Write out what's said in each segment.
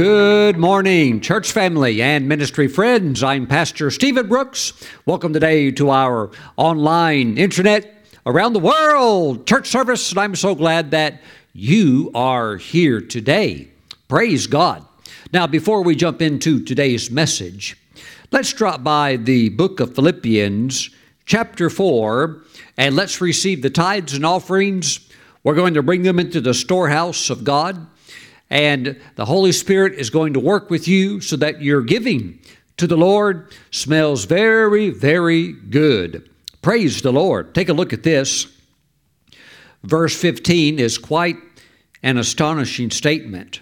Good morning, church family and ministry friends. I'm Pastor Steven Brooks. Welcome today to our online internet around the world church service, and I'm so glad that you are here today. Praise God. Now, before we jump into today's message, let's drop by the book of Philippians chapter 4, and let's receive the tithes and offerings. We're going to bring them into the storehouse of God. And the Holy Spirit is going to work with you so that your giving to the Lord smells very, very good. Praise the Lord. Take a look at this. Verse 15 is quite an astonishing statement.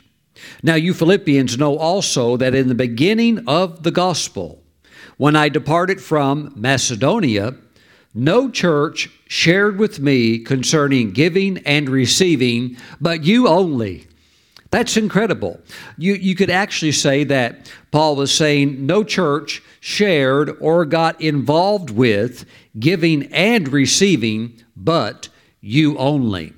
Now you Philippians know also that in the beginning of the gospel, when I departed from Macedonia, no church shared with me concerning giving and receiving, but you only. That's incredible. You could actually say that Paul was saying no church shared or got involved with giving and receiving, but you only.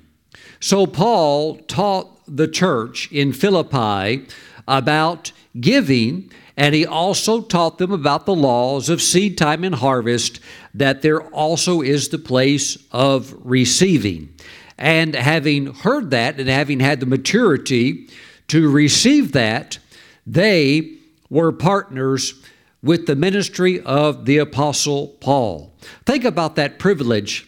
So Paul taught the church in Philippi about giving, and he also taught them about the laws of seed time and harvest, that there also is the place of receiving. And having heard that and having had the maturity to receive that, they were partners with the ministry of the Apostle Paul. Think about that privilege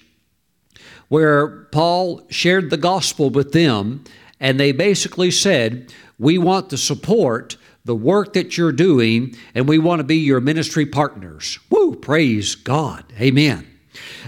where Paul shared the gospel with them, and they basically said, we want to support the work that you're doing, and we want to be your ministry partners. Woo! Praise God. Amen.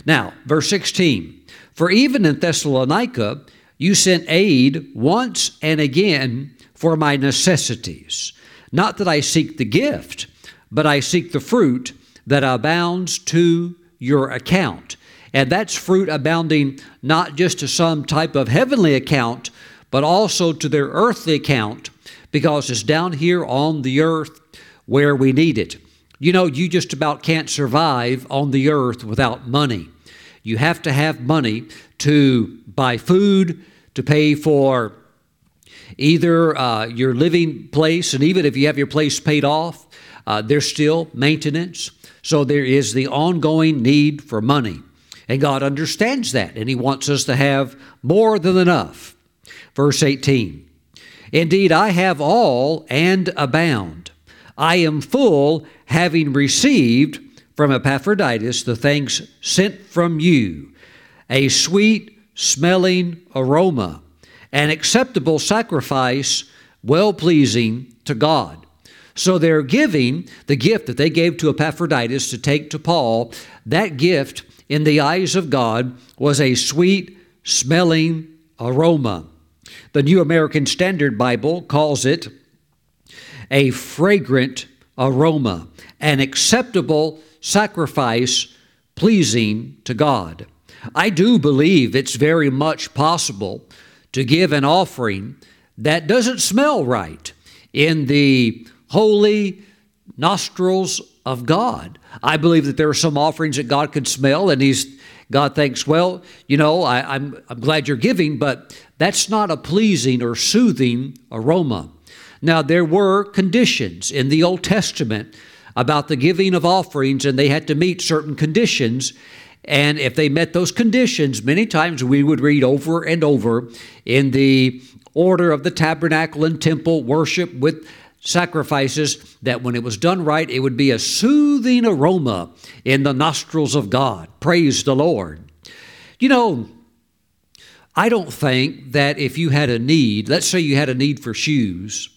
Now, verse 16. For even in Thessalonica, you sent aid once and again for my necessities. Not that I seek the gift, but I seek the fruit that abounds to your account. And that's fruit abounding not just to some type of heavenly account, but also to their earthly account, because it's down here on the earth where we need it. You know, you just about can't survive on the earth without money. You have to have money to buy food, to pay for either your living place, and even if you have your place paid off, there's still maintenance. So there is the ongoing need for money. And God understands that, and He wants us to have more than enough. Verse 18, indeed, I have all and abound. I am full, having received from Epaphroditus the things sent from you, a sweet-smelling aroma, an acceptable sacrifice, well-pleasing to God. So they're giving the gift that they gave to Epaphroditus to take to Paul. That gift, in the eyes of God, was a sweet-smelling aroma. The New American Standard Bible calls it a fragrant aroma, an acceptable sacrifice pleasing to God. I do believe it's very much possible to give an offering that doesn't smell right in the holy nostrils of God. I believe that there are some offerings that God could smell, and God thinks, well, you know, I'm glad you're giving, but that's not a pleasing or soothing aroma. Now, there were conditions in the Old Testament about the giving of offerings, and they had to meet certain conditions. And if they met those conditions, many times we would read over and over in the order of the tabernacle and temple worship with sacrifices, that when it was done right, it would be a soothing aroma in the nostrils of God. Praise the Lord. You know, I don't think that if you had a need, let's say you had a need for shoes,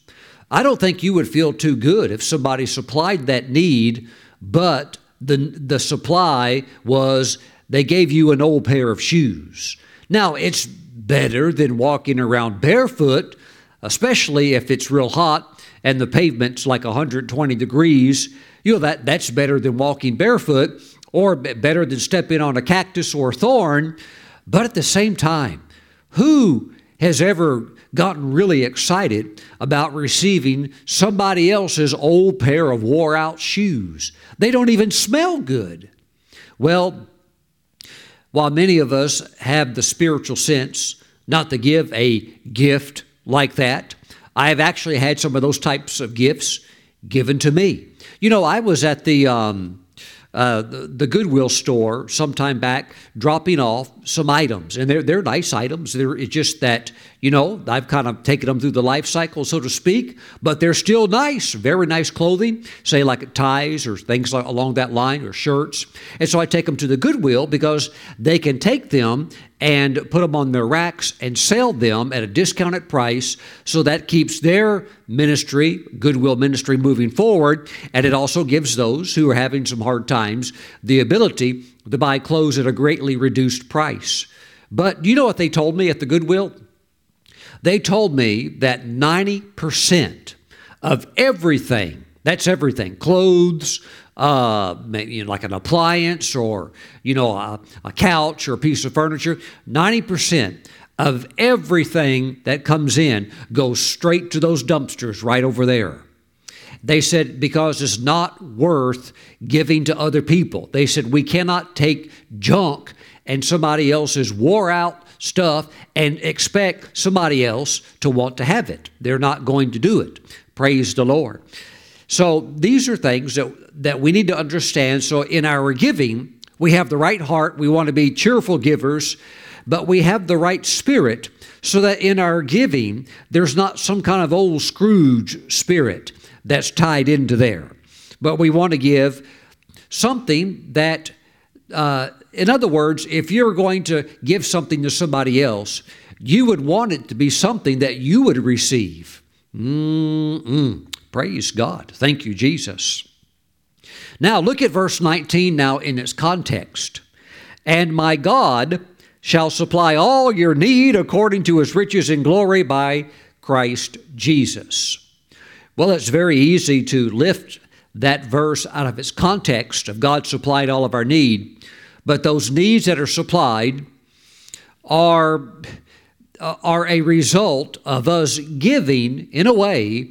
I don't think you would feel too good if somebody supplied that need, but the supply was they gave you an old pair of shoes. Now, it's better than walking around barefoot, especially if it's real hot and the pavement's like 120 degrees. You know, that's better than walking barefoot, or better than stepping on a cactus or a thorn. But at the same time, who has ever gotten really excited about receiving somebody else's old pair of wore-out shoes? They don't even smell good. Well, while many of us have the spiritual sense not to give a gift like that, I have actually had some of those types of gifts given to me. You know, I was at the Goodwill store sometime back dropping off some items, and they're nice items. It's just that, you know, I've kind of taken them through the life cycle, so to speak, but they're still nice, very nice clothing, say like ties or things like along that line or shirts. And so I take them to the Goodwill because they can take them and put them on their racks and sell them at a discounted price. So that keeps their ministry, Goodwill ministry, moving forward. And it also gives those who are having some hard times the ability to buy clothes at a greatly reduced price. But you know what they told me at the Goodwill? They told me that 90% of everything, that's everything, clothes, maybe, you know, like an appliance or, you know, a couch or a piece of furniture, 90% of everything that comes in goes straight to those dumpsters right over there. They said, because it's not worth giving to other people. They said, we cannot take junk and somebody else's wore out stuff and expect somebody else to want to have it. They're not going to do it. Praise the Lord. So these are things that we need to understand. So in our giving, we have the right heart. We want to be cheerful givers, but we have the right spirit so that in our giving, there's not some kind of old Scrooge spirit that's tied into there. But we want to give something that, in other words, if you're going to give something to somebody else, you would want it to be something that you would receive. Praise God. Thank you, Jesus. Now look at verse 19 now in its context. And my God shall supply all your need according to his riches in glory by Christ Jesus. Well, it's very easy to lift that verse out of its context of God supplied all of our need. But those needs that are supplied are a result of us giving in a way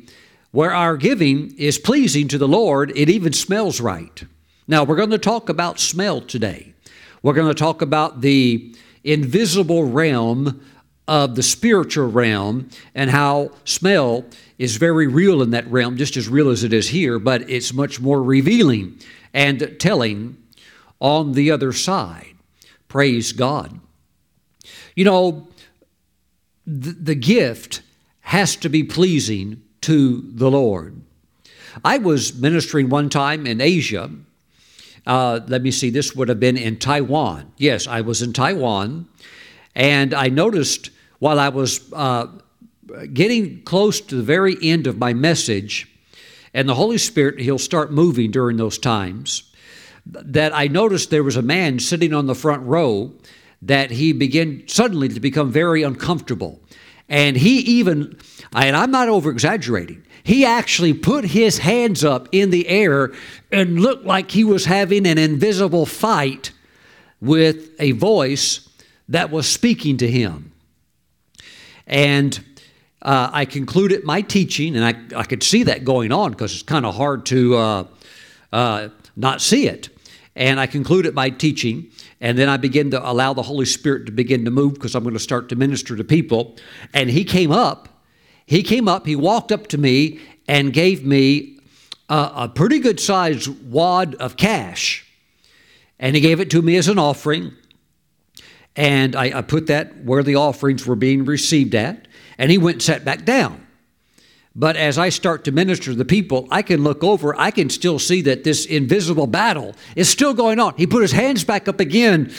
where our giving is pleasing to the Lord. It even smells right. Now, we're going to talk about smell today. We're going to talk about the invisible realm of the spiritual realm and how smell is very real in that realm, just as real as it is here, but it's much more revealing and telling on the other side. Praise God. You know, the gift has to be pleasing to the Lord. I was ministering one time in Asia. Let me see, this would have been in Taiwan. Yes, I was in Taiwan, and I noticed while I was getting close to the very end of my message, and the Holy Spirit, he'll start moving during those times, that I noticed there was a man sitting on the front row that he began suddenly to become very uncomfortable. And he even, and I'm not over-exaggerating, he actually put his hands up in the air and looked like he was having an invisible fight with a voice that was speaking to him. And I concluded my teaching, and I could see that going on because it's kind of hard to not see it. And I concluded my teaching, and then I began to allow the Holy Spirit to begin to move because I'm going to start to minister to people. And he walked up to me and gave me a pretty good sized wad of cash. And he gave it to me as an offering. And I put that where the offerings were being received at. And he went and sat back down. But as I start to minister to the people, I can look over. I can still see that this invisible battle is still going on. He put his hands back up again,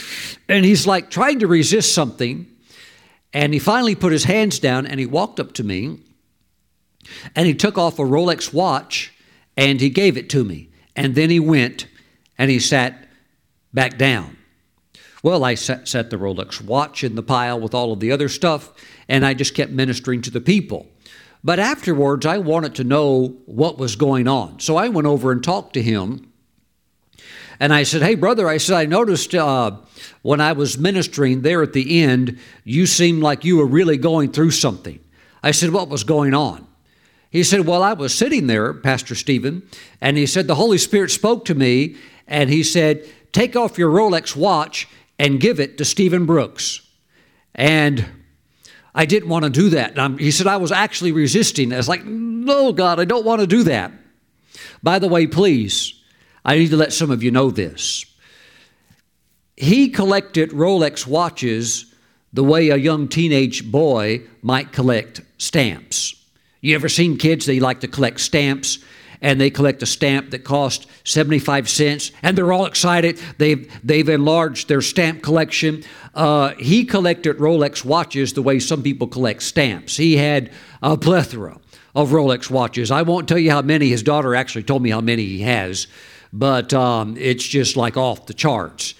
and he's like trying to resist something. And he finally put his hands down, and he walked up to me, and he took off a Rolex watch, and he gave it to me. And then he went, and he sat back down. Well, I set the Rolex watch in the pile with all of the other stuff, and I just kept ministering to the people. But afterwards, I wanted to know what was going on. So I went over and talked to him. And I said, hey, brother, I noticed when I was ministering there at the end, you seemed like you were really going through something. I said, what was going on? He said, well, I was sitting there, Pastor Steven, and he said, the Holy Spirit spoke to me. And he said, take off your Rolex watch and give it to Stephen Brooks. And I didn't want to do that. And he said, I was actually resisting. I was like, no, God, I don't want to do that. By the way, please, I need to let some of you know this. He collected Rolex watches the way a young teenage boy might collect stamps. You ever seen kids, they like to collect stamps, and they collect a stamp that costs 75 cents, and they're all excited. They've enlarged their stamp collection. He collected Rolex watches the way some people collect stamps. He had a plethora of Rolex watches. I won't tell you how many. His daughter actually told me how many he has, but it's just like off the charts.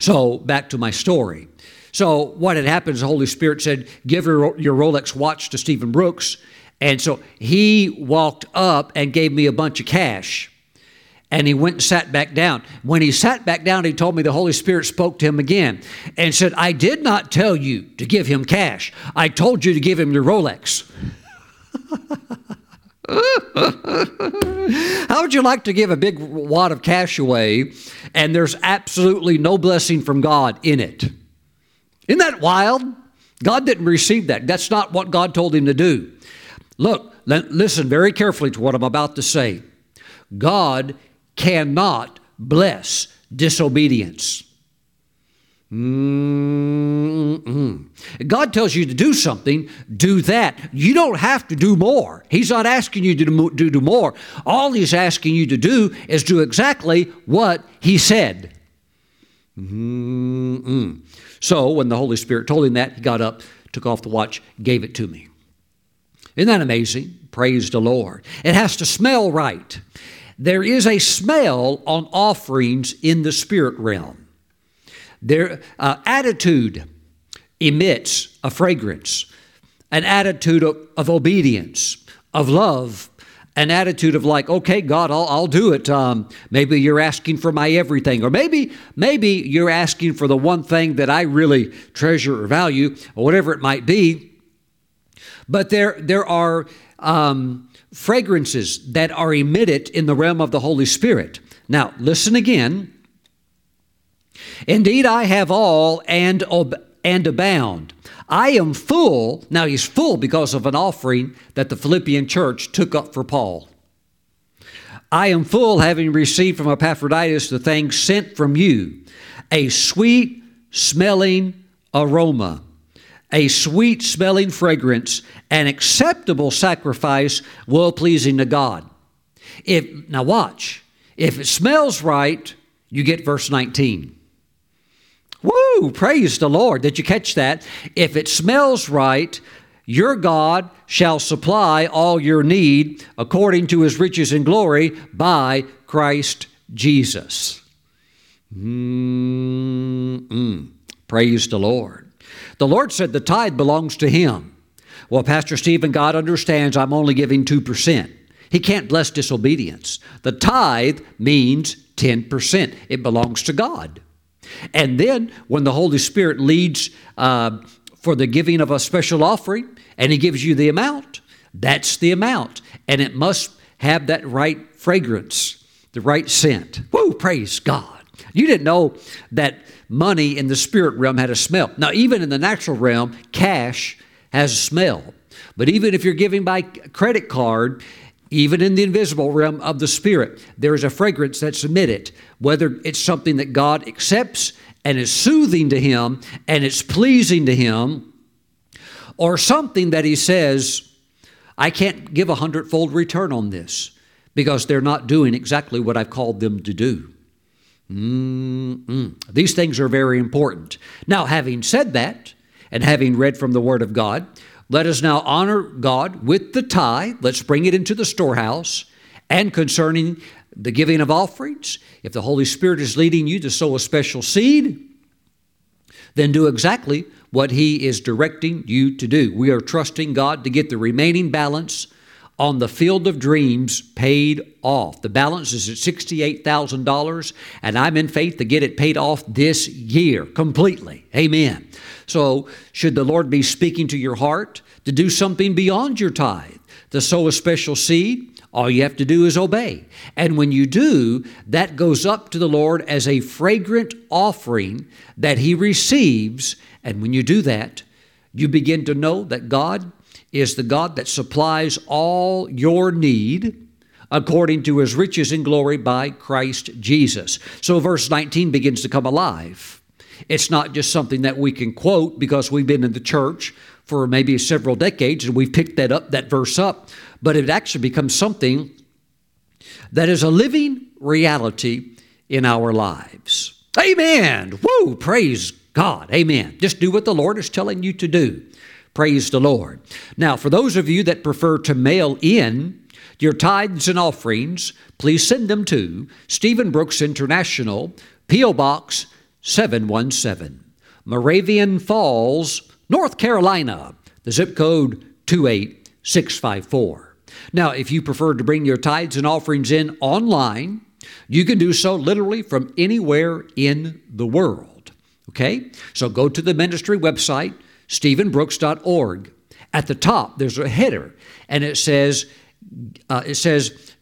So back to my story. So what had happened is the Holy Spirit said, give your Rolex watch to Stephen Brooks. And so he walked up and gave me a bunch of cash. And he went and sat back down. When he sat back down, he told me the Holy Spirit spoke to him again and said, I did not tell you to give him cash. I told you to give him your Rolex. How would you like to give a big wad of cash away and there's absolutely no blessing from God in it? Isn't that wild? God didn't receive that. That's not what God told him to do. Look, listen very carefully to what I'm about to say. God cannot bless disobedience. Mm-mm. God tells you to do something, do that. You don't have to do more. He's not asking you to do more. All he's asking you to do is do exactly what he said. Mm-mm. So when the Holy Spirit told him that, he got up, took off the watch, gave it to me. Isn't that amazing? Praise the Lord. It has to smell right. There is a smell on offerings in the spirit realm. Their attitude emits a fragrance, an attitude of obedience, of love, an attitude of like, okay, God, I'll do it. Maybe you're asking for my everything, or maybe you're asking for the one thing that I really treasure or value, or whatever it might be. But there are fragrances that are emitted in the realm of the Holy Spirit. Now, listen again. Indeed, I have all and abound. I am full. Now, he's full because of an offering that the Philippian church took up for Paul. I am full, having received from Epaphroditus the thing sent from you, a sweet-smelling aroma, a sweet-smelling fragrance, an acceptable sacrifice, well-pleasing to God. Now watch. If it smells right, you get verse 19. Woo! Praise the Lord. Did you catch that? If it smells right, your God shall supply all your need according to his riches and glory by Christ Jesus. Mm-mm. Praise the Lord. The Lord said the tithe belongs to him. Well, Pastor Steven, God understands I'm only giving 2%. He can't bless disobedience. The tithe means 10%. It belongs to God. And then when the Holy Spirit leads for the giving of a special offering and he gives you the amount, that's the amount. And it must have that right fragrance, the right scent. Woo, praise God. You didn't know that money in the spirit realm had a smell. Now, even in the natural realm, cash has a smell. But even if you're giving by credit card, even in the invisible realm of the spirit, there is a fragrance that's emitted, whether it's something that God accepts and is soothing to him and it's pleasing to him, or something that he says, I can't give 100-fold return on this because they're not doing exactly what I've called them to do. Mm-mm. These things are very important. Now, having said that, and having read from the Word of God, let us now honor God with the tithe. Let's bring it into the storehouse. And concerning the giving of offerings, if the Holy Spirit is leading you to sow a special seed, then do exactly what he is directing you to do. We are trusting God to get the remaining balance on the field of dreams paid off. The balance is at $68,000, and I'm in faith to get it paid off this year completely. Amen. So should the Lord be speaking to your heart to do something beyond your tithe, to sow a special seed, All you have to do is obey. And when you do, that goes up to the Lord as a fragrant offering that He receives. And when you do that, you begin to know that God is the God that supplies all your need according to His riches in glory by Christ Jesus. So verse 19 begins to come alive. It's not just something that we can quote because we've been in the church for maybe several decades and we've picked that up, that verse up, but it actually becomes something that is a living reality in our lives. Amen. Woo, praise God. Amen. Just do what the Lord is telling you to do. Praise the Lord. Now, for those of you that prefer to mail in your tithes and offerings, please send them to Stephen Brooks International, P.O. Box 717, Moravian Falls, North Carolina, the zip code 28654. Now, if you prefer to bring your tithes and offerings in online, you can do so literally from anywhere in the world. Okay? So go to the ministry website, StephenBrooks.org. At the top, there's a header, and it says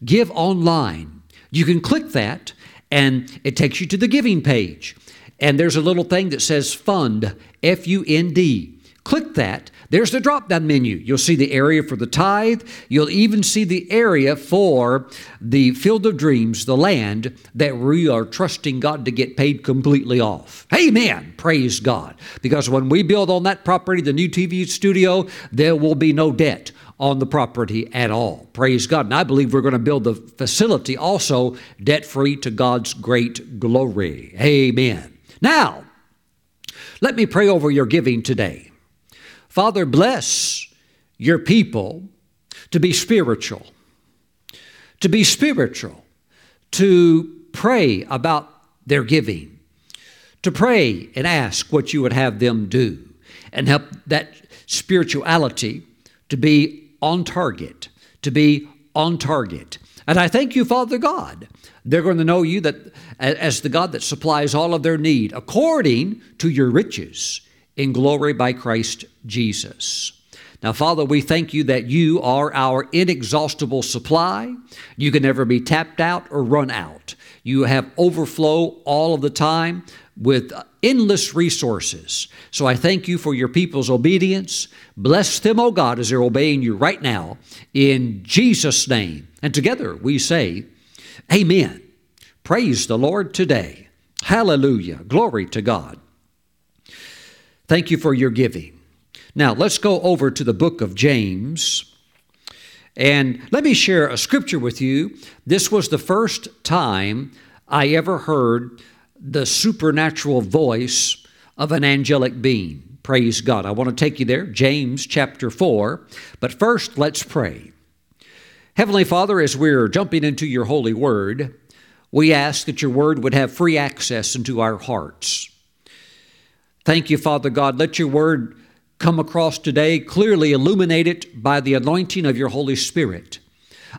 Give Online. You can click that, and it takes you to the giving page. And there's a little thing that says Fund, F-U-N-D. Click that. There's the drop-down menu. You'll see the area for the tithe. You'll even see the area for the field of dreams, the land that we are trusting God to get paid completely off. Amen. Praise God. Because when we build on that property, the new TV studio, there will be no debt on the property at all. Praise God. And I believe we're going to build the facility also debt-free to God's great glory. Amen. Now, let me pray over your giving today. Father, bless your people to be spiritual, to pray about their giving, to pray and ask what you would have them do, and help that spirituality to be on target, And I thank you, Father God. They're going to know you that as the God that supplies all of their need according to your riches in glory by Christ Jesus. Now, Father, we thank you that you are our inexhaustible supply. You can never be tapped out or run out. You have overflow all of the time with endless resources. So I thank you for your people's obedience. Bless them, O God, as they're obeying you right now in Jesus' name. And together we say, Amen. Praise the Lord today. Hallelujah. Glory to God. Thank you for your giving. Now let's go over to the book of James. And let me share a scripture with you. This was the first time I ever heard the supernatural voice of an angelic being. Praise God. I want to take you there. James chapter 4. But first, let's pray. Heavenly Father, as we're jumping into your holy word, we ask that your word would have free access into our hearts. Thank you, Father God. Let your word come across today, clearly illuminated by the anointing of your Holy Spirit.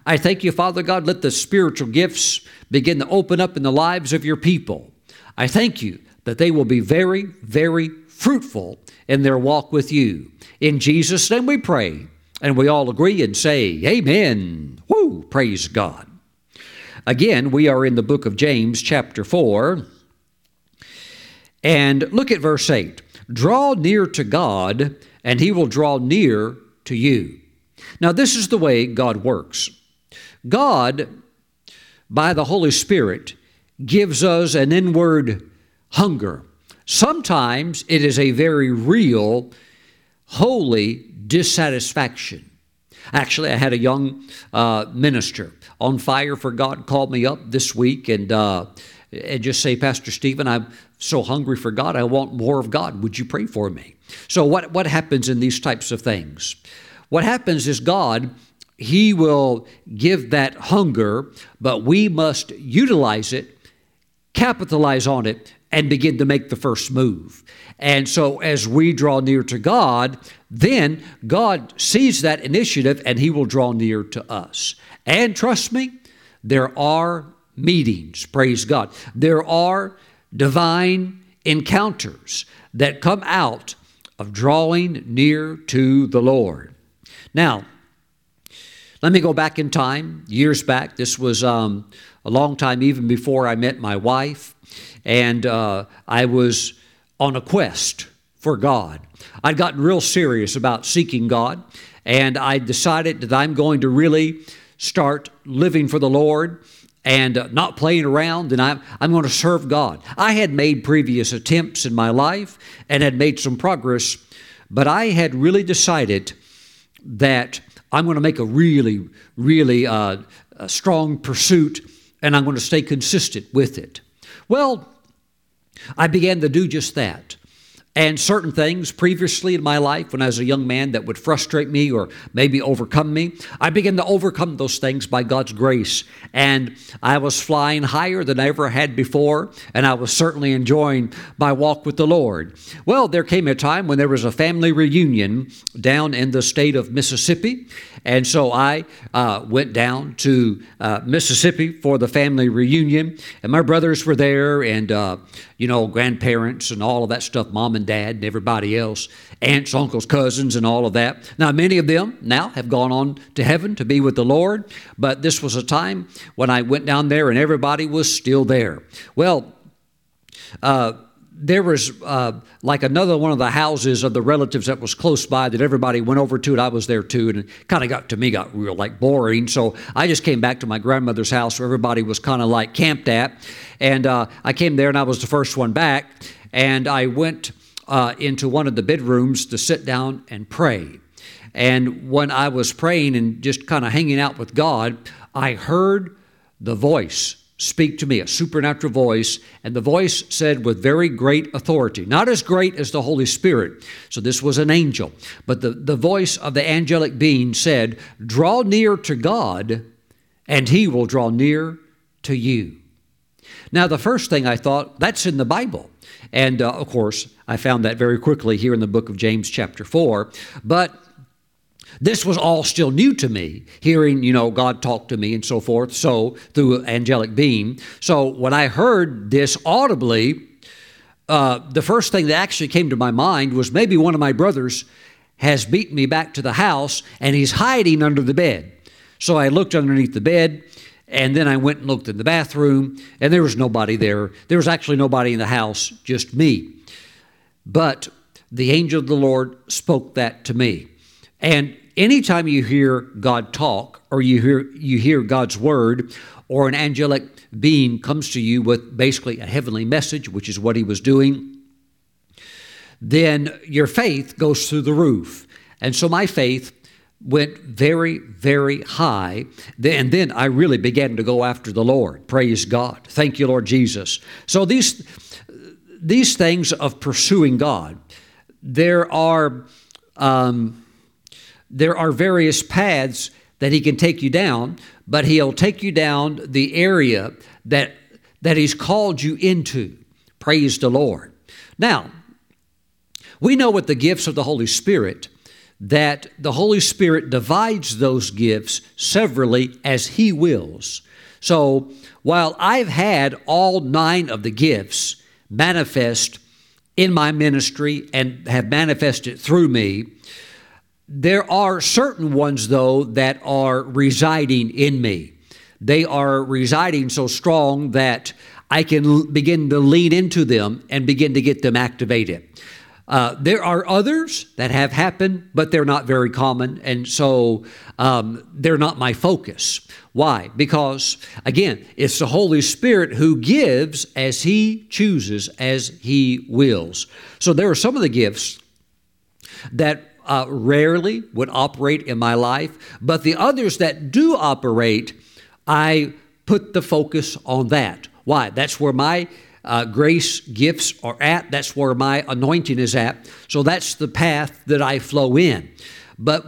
I thank you, Father God. Let the spiritual gifts begin to open up in the lives of your people. I thank you that they will be very, very fruitful in their walk with you. In Jesus' name we pray. And we all agree and say, Amen. Woo, praise God. Again, we are in the book of James, chapter 4. And look at verse 8. Draw near to God, and He will draw near to you. Now, this is the way God works. God, by the Holy Spirit, gives us an inward hunger. Sometimes it is a very real, holy dissatisfaction. Actually, I had a young minister on fire for God called me up this week and just say, Pastor Steven, I'm so hungry for God. I want more of God. Would you pray for me? So what happens in these types of things? What happens is God, He will give that hunger, but we must utilize it, capitalize on it, and begin to make the first move. And so as we draw near to God, then God sees that initiative and He will draw near to us. And trust me, there are meetings, praise God. There are divine encounters that come out of drawing near to the Lord. Now, Let me go back in time, years back. This was a long time, even before I met my wife. And I was on a quest for God. I'd gotten real serious about seeking God. And I decided that I'm going to really start living for the Lord and not playing around, and I'm going to serve God. I had made previous attempts in my life and had made some progress, but I had really decided that I'm going to make a really, really a strong pursuit, and I'm going to stay consistent with it. Well, I began to do just that. And certain things previously in my life when I was a young man that would frustrate me or maybe overcome me, I began to overcome those things by God's grace. And I was flying higher than I ever had before, and I was certainly enjoying my walk with the Lord. Well, there came a time when there was a family reunion down in the state of Mississippi, and so I went down to Mississippi for the family reunion, and my brothers were there, and grandparents and all of that stuff, mom and dad and everybody else, aunts, uncles, cousins, and all of that. Now, many of them now have gone on to heaven to be with the Lord, but this was a time when I went down there and everybody was still there. Well, there was like another one of the houses of the relatives that was close by that everybody went over to, and I was there too, and it kind of got real like boring. So I just came back to my grandmother's house where everybody was kind of like camped at, and I came there and I was the first one back, and I went into one of the bedrooms to sit down and pray. And when I was praying and just kind of hanging out with God, I heard the voice speak to me, a supernatural voice, and the voice said with very great authority, not as great as the Holy Spirit, so this was an angel, but the voice of the angelic being said, "Draw near to God, and he will draw near to you." Now, the first thing I thought, that's in the Bible. And of course, I found that very quickly here in the book of James chapter 4, but this was all still new to me, hearing, God talk to me and so forth, so through an angelic being. So when I heard this audibly, the first thing that actually came to my mind was maybe one of my brothers has beaten me back to the house and he's hiding under the bed. So I looked underneath the bed, and then I went and looked in the bathroom, and there was nobody there. There was actually nobody in the house, just me. But the angel of the Lord spoke that to me. And anytime you hear God talk, or you hear God's word, or an angelic being comes to you with basically a heavenly message, which is what he was doing, then your faith goes through the roof. And so my faith went very, very high. And then I really began to go after the Lord. Praise God. Thank you, Lord Jesus. So these things of pursuing God, there are various paths that he can take you down, but he'll take you down the area that he's called you into. Praise the Lord. Now, we know with the gifts of the Holy Spirit that the Holy Spirit divides those gifts severally as he wills. So while I've had all 9 of the gifts manifest in my ministry and have manifested through me, there are certain ones, though, that are residing in me. They are residing so strong that I can begin to lean into them and begin to get them activated. There are others that have happened, but they're not very common, and so they're not my focus. Why? Because, again, it's the Holy Spirit who gives as he chooses, as he wills. So there are some of the gifts that rarely would operate in my life, but the others that do operate, I put the focus on that. Why? That's where my grace gifts are at. That's where my anointing is at. So that's the path that I flow in. But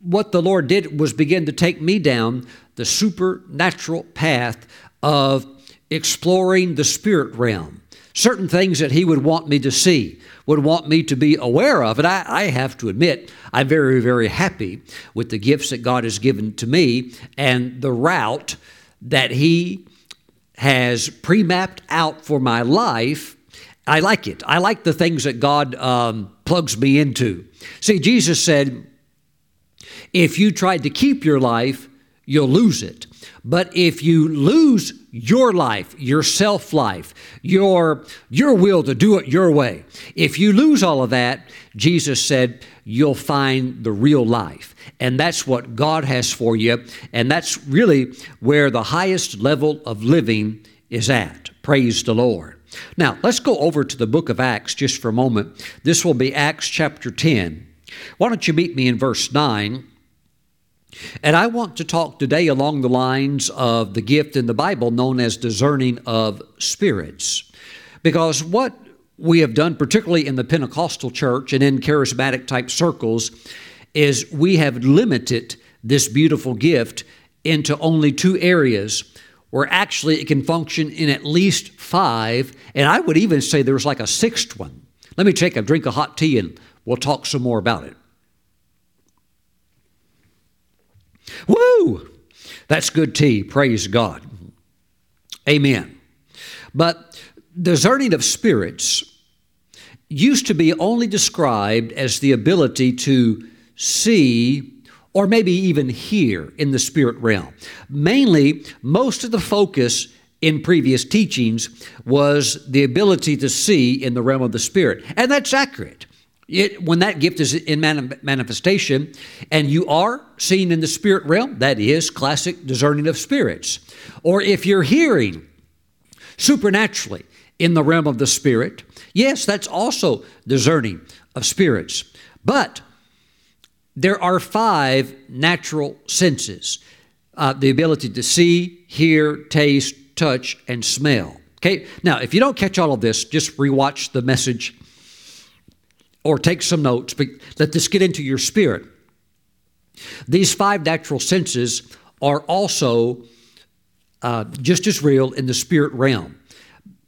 what the Lord did was begin to take me down the supernatural path of exploring the spirit realm. Certain things that he would want me to see, would want me to be aware of. And I have to admit, I'm very, very happy with the gifts that God has given to me and the route that he has pre-mapped out for my life. I like it. I like the things that God plugs me into. See, Jesus said, if you tried to keep your life, you'll lose it. But if you lose your life, your self-life, your will to do it your way, if you lose all of that, Jesus said, you'll find the real life. And that's what God has for you. And that's really where the highest level of living is at. Praise the Lord. Now, let's go over to the book of Acts just for a moment. This will be Acts chapter 10. Why don't you meet me in verse 9? And I want to talk today along the lines of the gift in the Bible known as discerning of spirits. Because what we have done, particularly in the Pentecostal church and in charismatic type circles, is we have limited this beautiful gift into only two areas where actually it can function in at least five. And I would even say there's like a sixth one. Let me take a drink of hot tea and we'll talk some more about it. Woo! That's good tea. Praise God. Amen. But discerning of spirits used to be only described as the ability to see or maybe even hear in the spirit realm. Mainly, most of the focus in previous teachings was the ability to see in the realm of the spirit. And that's accurate. When that gift is in manifestation and you are seen in the spirit realm, that is classic discerning of spirits. Or if you're hearing supernaturally in the realm of the spirit, yes, that's also discerning of spirits. But there are five natural senses, the ability to see, hear, taste, touch, and smell. Okay. Now, if you don't catch all of this, just rewatch the message or take some notes, but let this get into your spirit. These five natural senses are also just as real in the spirit realm.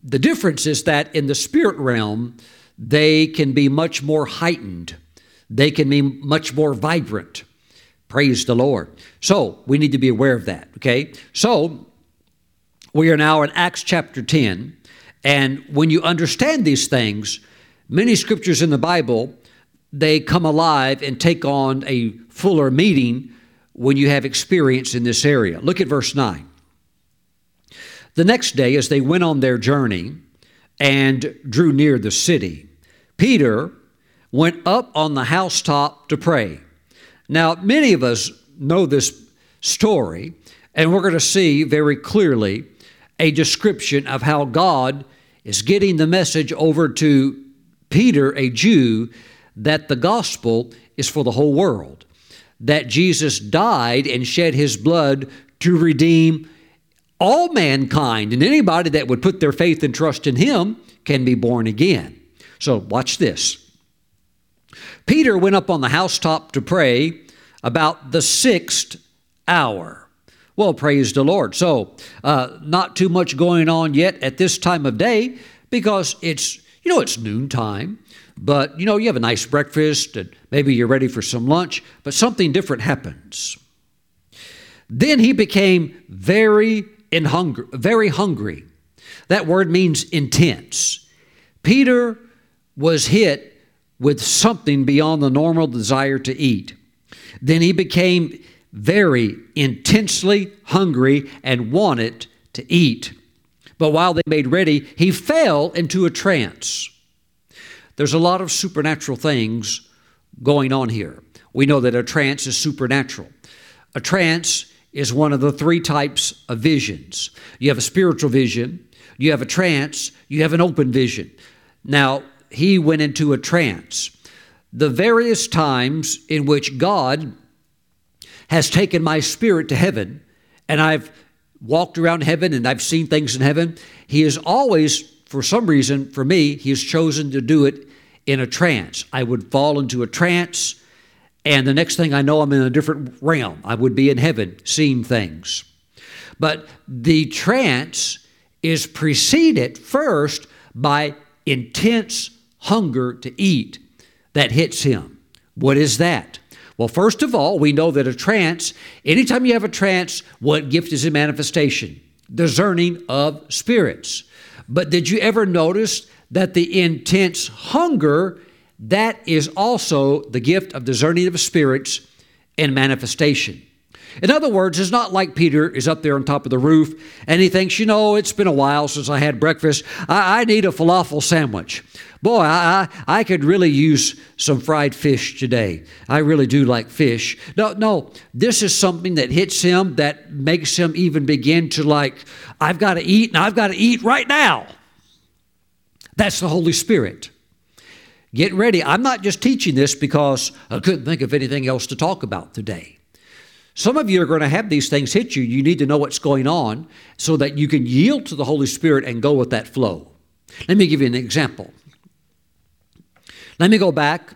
The difference is that in the spirit realm, they can be much more heightened. They can be much more vibrant. Praise the Lord. So we need to be aware of that, okay? So we are now in Acts chapter 10. And when you understand these things, many scriptures in the Bible, they come alive and take on a fuller meaning when you have experience in this area. Look at verse 9. The next day, as they went on their journey and drew near the city, Peter went up on the housetop to pray. Now, many of us know this story, and we're going to see very clearly a description of how God is getting the message over to Peter, a Jew, that the gospel is for the whole world, that Jesus died and shed his blood to redeem all mankind, and anybody that would put their faith and trust in him can be born again. So watch this. Peter went up on the housetop to pray about the sixth hour. Well, praise the Lord. So not too much going on yet at this time of day, because it's it's noontime, but you have a nice breakfast and maybe you're ready for some lunch, but something different happens. Then he became very hungry. That word means intense. Peter was hit with something beyond the normal desire to eat. Then he became very intensely hungry and wanted to eat. But while they made ready, he fell into a trance. There's a lot of supernatural things going on here. We know that a trance is supernatural. A trance is one of the three types of visions. You have a spiritual vision, you have a trance, you have an open vision. Now, he went into a trance. The various times in which God has taken my spirit to heaven, and I've walked around heaven and I've seen things in heaven, he is always, for some reason, for me, he has chosen to do it in a trance. I would fall into a trance, and the next thing I know, I'm in a different realm. I would be in heaven seeing things. But the trance is preceded first by intense hunger to eat that hits him. What is that? Well, first of all, we know that a trance, anytime you have a trance, what gift is in manifestation? Discerning of spirits. But did you ever notice that the intense hunger, that is also the gift of discerning of spirits in manifestation? In other words, it's not like Peter is up there on top of the roof and he thinks, you know, it's been a while since I had breakfast. I need a falafel sandwich. Boy, I could really use some fried fish today. I really do like fish. No, this is something that hits him, that makes him even begin to like, I've got to eat, and I've got to eat right now. That's the Holy Spirit. Get ready. I'm not just teaching this because I couldn't think of anything else to talk about today. Some of you are going to have these things hit you. You need to know what's going on so that you can yield to the Holy Spirit and go with that flow. Let me give you an example. Let me go back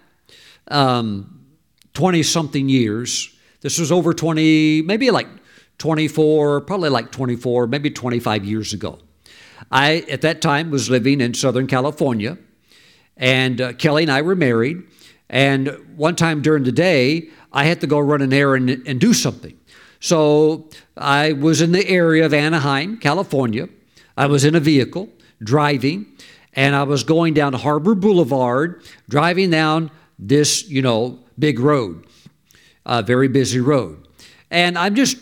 20-something years. This was over 20, maybe like 24, probably like 24, maybe 25 years ago. I, at that time, was living in Southern California, and Kelly and I were married. And one time during the day, I had to go run an errand and do something. So I was in the area of Anaheim, California. I was in a vehicle driving, and I was going down Harbor Boulevard, driving down this, big road, a very busy road. And I'm just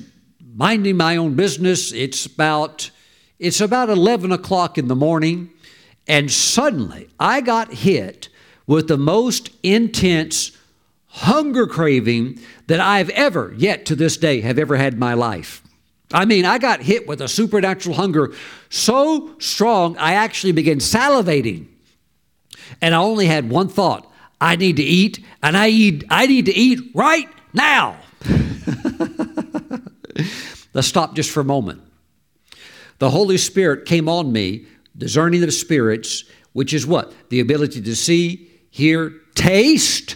minding my own business. It's about 11 o'clock in the morning, and suddenly I got hit with the most intense hunger craving that I've ever yet to this day have ever had in my life. I mean, I got hit with a supernatural hunger so strong I actually began salivating, and I only had one thought: I need to eat, and I need to eat right now. Let's stop just for a moment. The Holy Spirit came on me, discerning the spirits, which is what? The ability to see, hear, taste,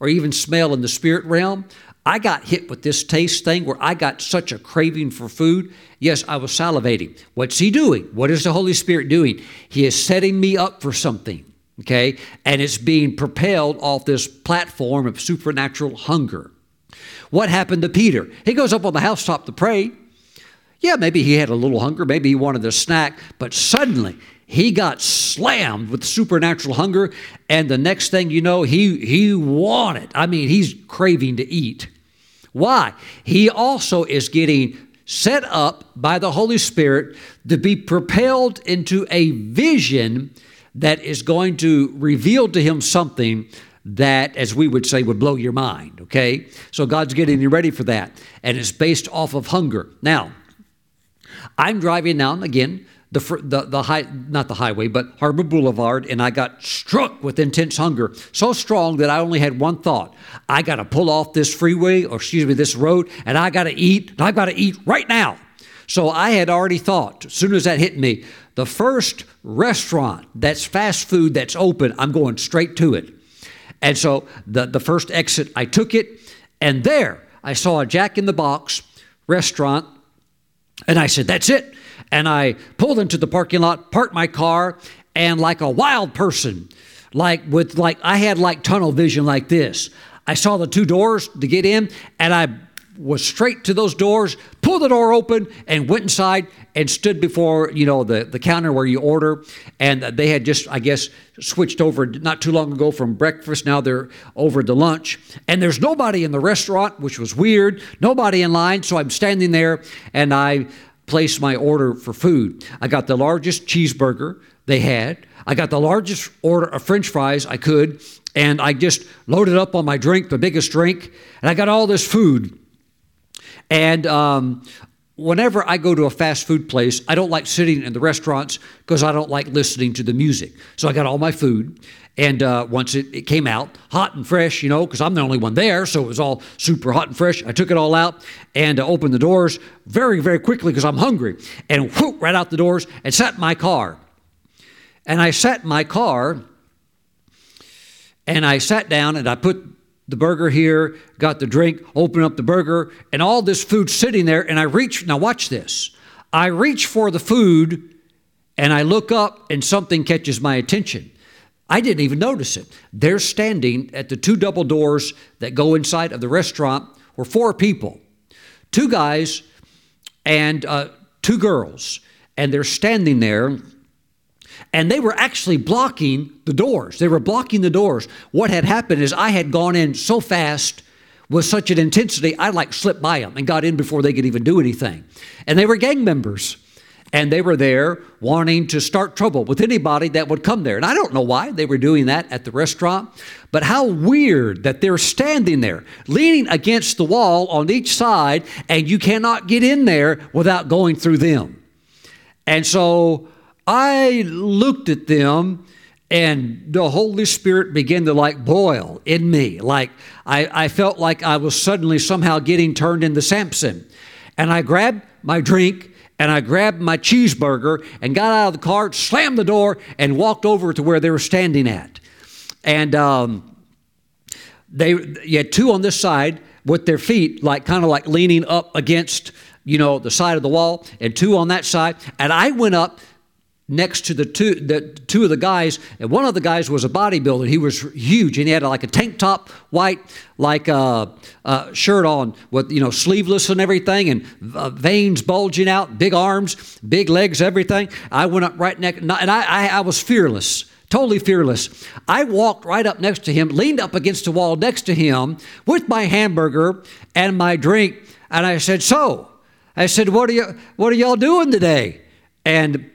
or even smell in the spirit realm. I got hit with this taste thing where I got such a craving for food. Yes, I was salivating. What's he doing? What is the Holy Spirit doing? He is setting me up for something, okay? And it's being propelled off this platform of supernatural hunger. What happened to Peter? He goes up on the housetop to pray. Yeah, maybe he had a little hunger. Maybe he wanted a snack, but suddenly he got slammed with supernatural hunger, and the next thing you know, he wanted. I mean, he's craving to eat. Why? He also is getting set up by the Holy Spirit to be propelled into a vision that is going to reveal to him something that, as we would say, would blow your mind, okay? So God's getting you ready for that, and it's based off of hunger. Now, I'm driving down again, not the highway, but Harbor Boulevard, and I got struck with intense hunger so strong that I only had one thought: I got to pull off this freeway, or excuse me, this road, and I got to eat. I've got to eat right now. So I had already thought, as soon as that hit me, the first restaurant that's fast food that's open, I'm going straight to it. And so the first exit, I took it, and there I saw a Jack in the Box restaurant, and I said, that's it. And I pulled into the parking lot, parked my car, and like a wild person, I had like tunnel vision like this. I saw the two doors to get in, and I was straight to those doors, pulled the door open, and went inside and stood before, the counter where you order. And they had just, I guess, switched over not too long ago from breakfast. Now they're over to lunch. And there's nobody in the restaurant, which was weird. Nobody in line. So I'm standing there, and I place my order for food. I got the largest cheeseburger they had. I got the largest order of French fries I could, and I just loaded up on my drink, the biggest drink, and I got all this food. And whenever I go to a fast food place, I don't like sitting in the restaurants because I don't like listening to the music. So I got all my food, and once it came out, hot and fresh, because I'm the only one there, so it was all super hot and fresh. I took it all out and opened the doors very, very quickly because I'm hungry, and whoop, right out the doors, and sat in my car. And I sat in my car, and I sat down, and I put the burger here, got the drink, opened up the burger, and all this food sitting there, and I reach, now watch this, I reach for the food, and I look up, and something catches my attention. I didn't even notice it. They're standing at the two double doors that go inside of the restaurant were four people, two guys and two girls, and they're standing there, and they were actually blocking the doors. What had happened is I had gone in so fast with such an intensity, I like slipped by them and got in before they could even do anything. And they were gang members. And they were there wanting to start trouble with anybody that would come there. And I don't know why they were doing that at the restaurant, but how weird that they're standing there, leaning against the wall on each side, and you cannot get in there without going through them. And so I looked at them, and the Holy Spirit began to like boil in me. Like I felt like I was suddenly somehow getting turned into Samson. And I grabbed my drink, and I grabbed my cheeseburger and got out of the car, slammed the door, and walked over to where they were standing at. And you had two on this side with their feet, like kind of like leaning up against, you know, the side of the wall, and two on that side. And I went up next to the two of the guys, and one of the guys was a bodybuilder. He was huge, and he had like a tank top, white like shirt on with, you know, sleeveless and everything, and veins bulging out, big arms, big legs, everything. I went up right next, and I was fearless, totally fearless. I walked right up next to him, leaned up against the wall next to him with my hamburger and my drink, and I said, what are y'all doing today? And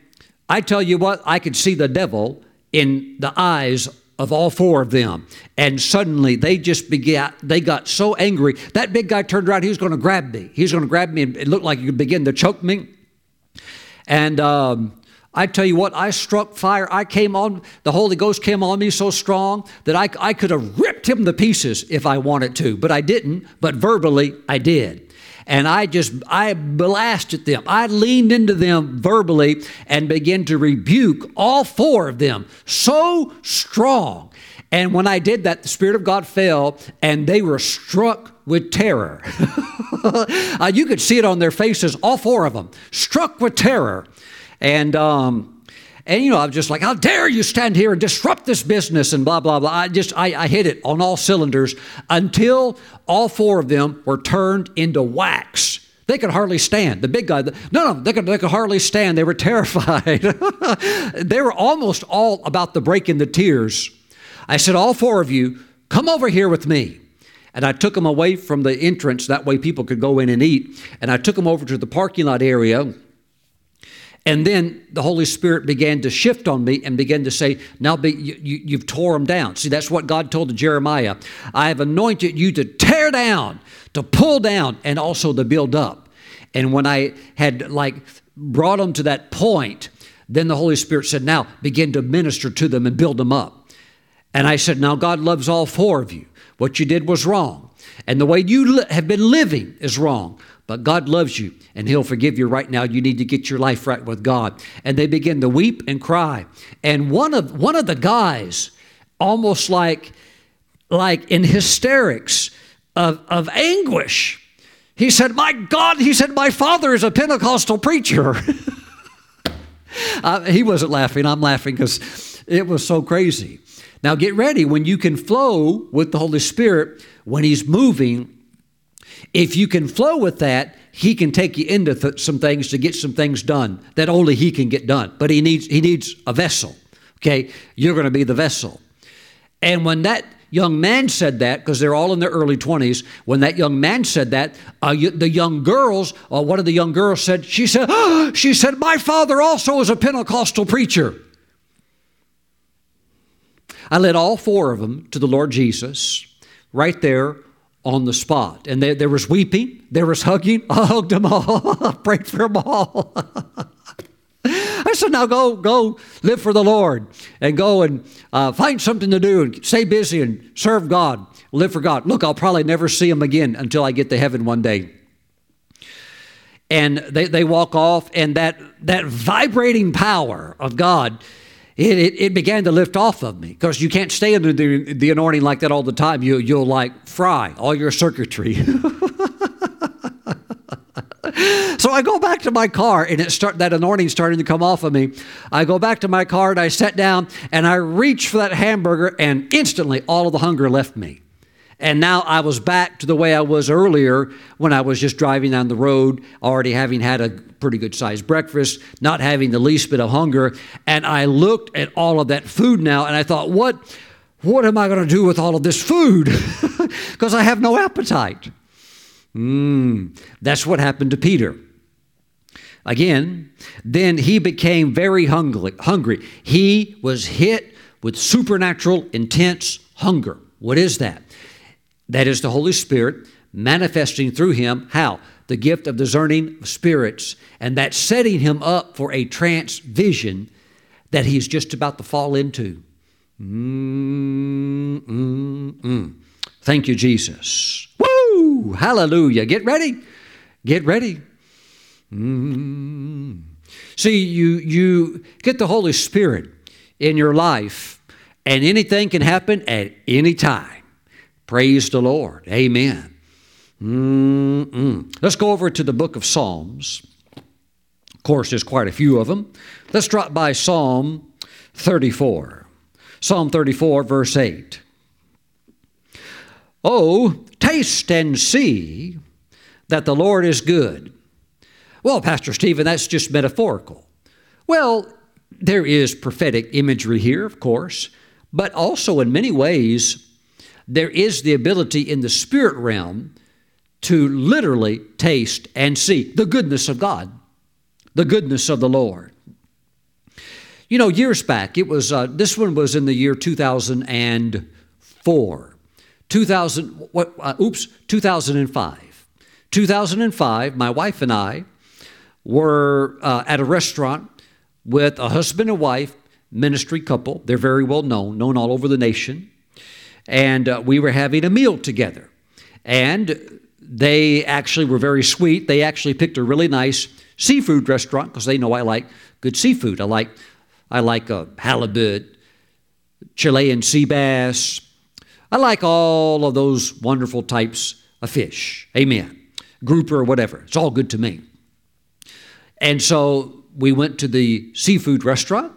I tell you what, I could see the devil in the eyes of all four of them. And suddenly they got so angry. That big guy turned around. He was going to grab me. He was going to grab me, and it looked like he could begin to choke me. And I tell you what, I struck fire. I came on, the Holy Ghost came on me so strong that I could have ripped him to pieces if I wanted to, but I didn't, but verbally I did. And I blasted them. I leaned into them verbally and began to rebuke all four of them so strong. And when I did that, the Spirit of God fell, and they were struck with terror. You could see it on their faces, all four of them, struck with terror. And you know, I was just like, how dare you stand here and disrupt this business and blah, blah, blah. I hit it on all cylinders until all four of them were turned into wax. They could hardly stand. The big guy, they could hardly stand. They were terrified. They were almost all about to break into tears. I said, all four of you, come over here with me. And I took them away from the entrance. That way people could go in and eat. And I took them over to the parking lot area. And then the Holy Spirit began to shift on me and began to say, now you've tore them down. See, that's what God told to Jeremiah. I have anointed you to tear down, to pull down, and also to build up. And when I had like brought them to that point, then the Holy Spirit said, now begin to minister to them and build them up. And I said, now God loves all four of you. What you did was wrong. And the way you have been living is wrong. But God loves you, and He'll forgive you right now. You need to get your life right with God. And they begin to weep and cry. And one of the guys, almost like in hysterics of anguish, he said, "My God," he said, "my father is a Pentecostal preacher." He wasn't laughing. I'm laughing because it was so crazy. Now get ready. When you can flow with the Holy Spirit, when He's moving, if you can flow with that, He can take you into some things to get some things done that only He can get done. But He needs a vessel, okay? You're going to be the vessel. And when that young man said that, because they're all in their early 20s, when that young man said that, one of the young girls said, she said, "My father also is a Pentecostal preacher." I led all four of them to the Lord Jesus right there on the spot. And there was weeping. There was hugging. I hugged them all. I prayed for them all. I said, now go live for the Lord and go and find something to do and stay busy and serve God, live for God. Look, I'll probably never see them again until I get to heaven one day. And they walk off, and that vibrating power of God, It began to lift off of me, because you can't stay under the anointing like that all the time. You'll like fry all your circuitry. So I go back to my car, and that anointing starting to come off of me. I go back to my car, and I sat down, and I reached for that hamburger, and instantly all of the hunger left me. And now I was back to the way I was earlier, when I was just driving down the road, already having had a pretty good sized breakfast, not having the least bit of hunger. And I looked at all of that food now, and I thought, what am I going to do with all of this food? because I have no appetite. That's what happened to Peter. Again, then he became very hungry. He was hit with supernatural, intense hunger. What is that? That is the Holy Spirit manifesting through him. How? The gift of discerning spirits. And that's setting him up for a trance vision that he's just about to fall into. Thank you, Jesus. Woo! Hallelujah. Get ready. Get ready. See, you get the Holy Spirit in your life, and anything can happen at any time. Praise the Lord. Amen. Let's go over to the book of Psalms. Of course, there's quite a few of them. Let's drop by Psalm 34. Psalm 34, verse 8. Oh, taste and see that the Lord is good. Well, Pastor Stephen, that's just metaphorical. Well, there is prophetic imagery here, of course, but also in many ways, there is the ability in the spirit realm to literally taste and see the goodness of God, the goodness of the Lord. You know, years back, it was this one was in the year 2004, 2005. 2005, my wife and I were at a restaurant with a husband and wife ministry couple. They're very well known all over the nation. And we were having a meal together. And they actually were very sweet. They actually picked a really nice seafood restaurant because they know I like good seafood. I like halibut, Chilean sea bass. I like all of those wonderful types of fish. Amen. Grouper or whatever. It's all good to me. And so we went to the seafood restaurant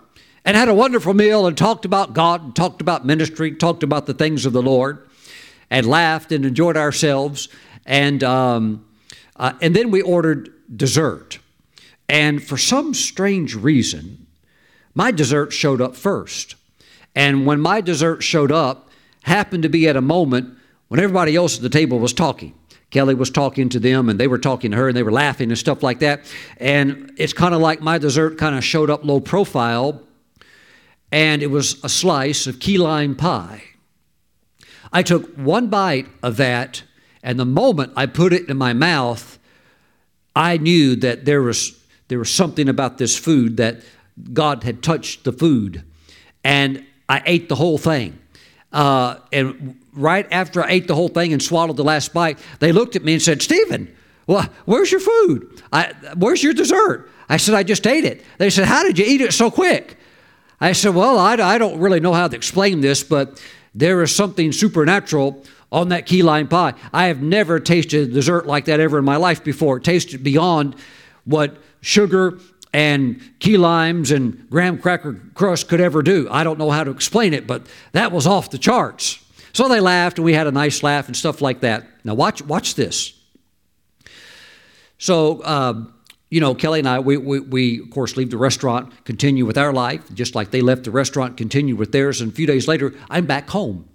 and had a wonderful meal and talked about God, and talked about ministry, talked about the things of the Lord, and laughed and enjoyed ourselves. And then we ordered dessert. And for some strange reason, my dessert showed up first. And when my dessert showed up, happened to be at a moment when everybody else at the table was talking. Kelly was talking to them, and they were talking to her, and they were laughing and stuff like that. And it's kind of like my dessert kind of showed up low profile, and it was a slice of key lime pie. I took one bite of that, and the moment I put it in my mouth, I knew that there was something about this food, that God had touched the food, and I ate the whole thing. And right after I ate the whole thing and swallowed the last bite, they looked at me and said, "Stephen, well, where's your food? Where's your dessert?" I said, "I just ate it." They said, "How did you eat it so quick?" I said, "Well, I don't really know how to explain this, but there is something supernatural on that key lime pie. I have never tasted a dessert like that ever in my life before. It tasted beyond what sugar and key limes and graham cracker crust could ever do. I don't know how to explain it, but that was off the charts." So they laughed, and we had a nice laugh and stuff like that. Now watch this. So, Kelly and I, we of course leave the restaurant, continue with our life, just like they left the restaurant, continue with theirs. And a few days later, I'm back home.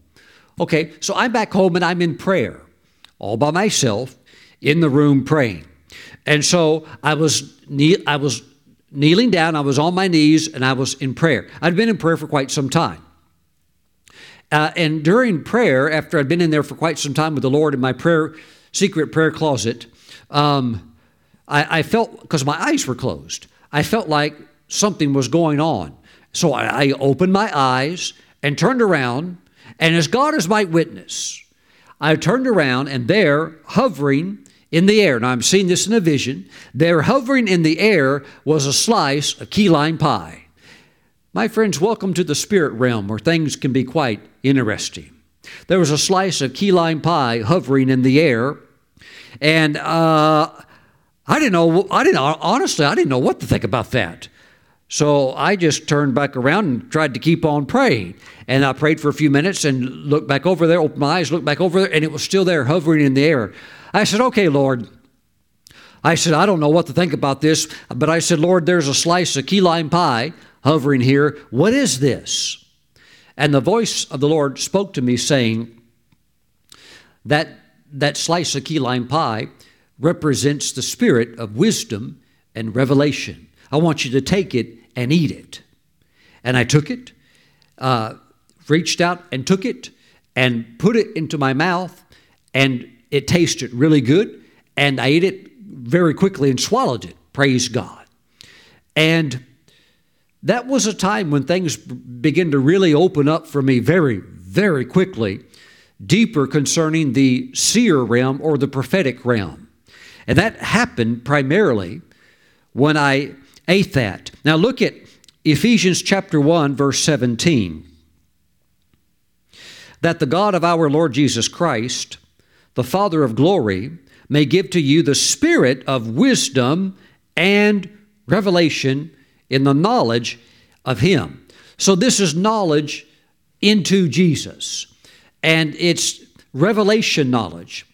Okay, so I'm back home, and I'm in prayer all by myself in the room praying. And so I was kneeling down, I was on my knees, and I was in prayer. I'd been in prayer for quite some time. And during prayer, after I'd been in there for quite some time with the Lord in my secret prayer closet, I felt, because my eyes were closed, I felt like something was going on. So I opened my eyes and turned around, and as God is my witness, I turned around, and there, hovering in the air, and I'm seeing this in a vision, there hovering in the air was a slice of key lime pie. My friends, welcome to the spirit realm where things can be quite interesting. There was a slice of key lime pie hovering in the air, and I didn't know what to think about that. So I just turned back around and tried to keep on praying. And I prayed for a few minutes and looked back over there, opened my eyes, looked back over there, and it was still there hovering in the air. I said, "Okay, Lord." I said, "I don't know what to think about this, but," I said, "Lord, there's a slice of key lime pie hovering here. What is this?" And the voice of the Lord spoke to me saying, That slice of key lime pie represents the spirit of wisdom and revelation. I want you to take it and eat it. And I took it, reached out and took it and put it into my mouth, and it tasted really good. And I ate it very quickly and swallowed it. Praise God. And that was a time when things began to really open up for me very, very quickly, deeper concerning the seer realm or the prophetic realm. And that happened primarily when I ate that. Now look at Ephesians chapter 1, verse 17. That the God of our Lord Jesus Christ, the Father of glory, may give to you the spirit of wisdom and revelation in the knowledge of Him. So this is knowledge into Jesus, and it's revelation knowledge.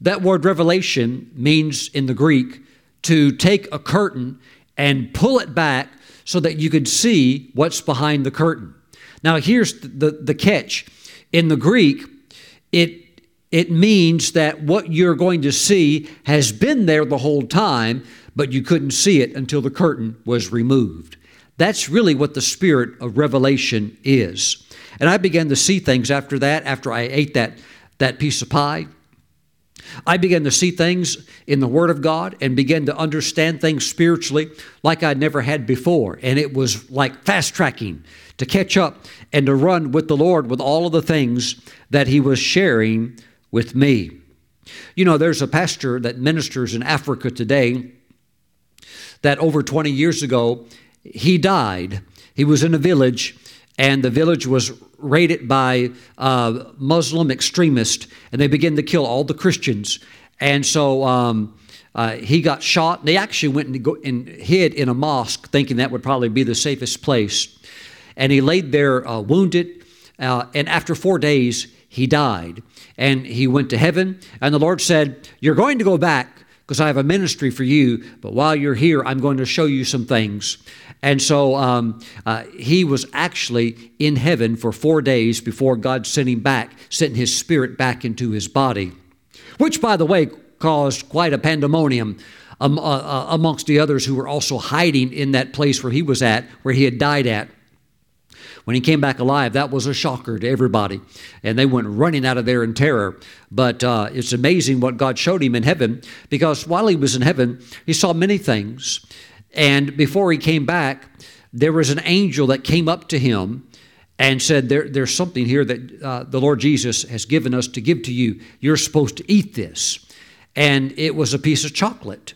That word revelation means in the Greek to take a curtain and pull it back so that you could see what's behind the curtain. Now here's the catch. In the Greek, it means that what you're going to see has been there the whole time, but you couldn't see it until the curtain was removed. That's really what the spirit of revelation is. And I began to see things after that, after I ate that piece of pie. I began to see things in the Word of God and began to understand things spiritually like I never had before. And it was like fast-tracking to catch up and to run with the Lord with all of the things that He was sharing with me. You know, there's a pastor that ministers in Africa today that over 20 years ago, he died. He was in a village, and the village was raided by Muslim extremists, and they began to kill all the Christians. And so he got shot. They actually went and hid in a mosque, thinking that would probably be the safest place. And he laid there wounded, and after 4 days, he died. And he went to heaven, and the Lord said, "You're going to go back because I have a ministry for you, but while you're here, I'm going to show you some things." And so he was actually in heaven for 4 days before God sent him back, sent his spirit back into his body, which, by the way, caused quite a pandemonium amongst the others who were also hiding in that place where he was at, where he had died at. When he came back alive, that was a shocker to everybody, and they went running out of there in terror. But it's amazing what God showed him in heaven, because while he was in heaven, he saw many things. And before he came back, there was an angel that came up to him and said, there's something here that the Lord Jesus has given us to give to you. You're supposed to eat this. And it was a piece of chocolate.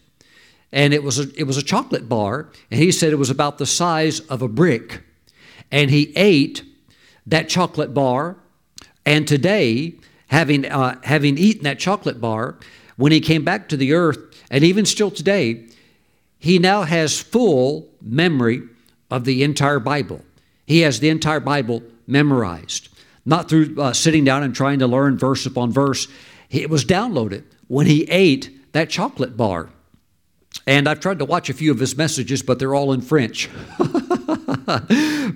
And it was a chocolate bar. And he said it was about the size of a brick. And he ate that chocolate bar. And today, having eaten that chocolate bar, when he came back to the earth, and even still today, he now has full memory of the entire Bible. He has the entire Bible memorized, not through sitting down and trying to learn verse upon verse. It was downloaded when he ate that chocolate bar. And I've tried to watch a few of his messages, but they're all in French.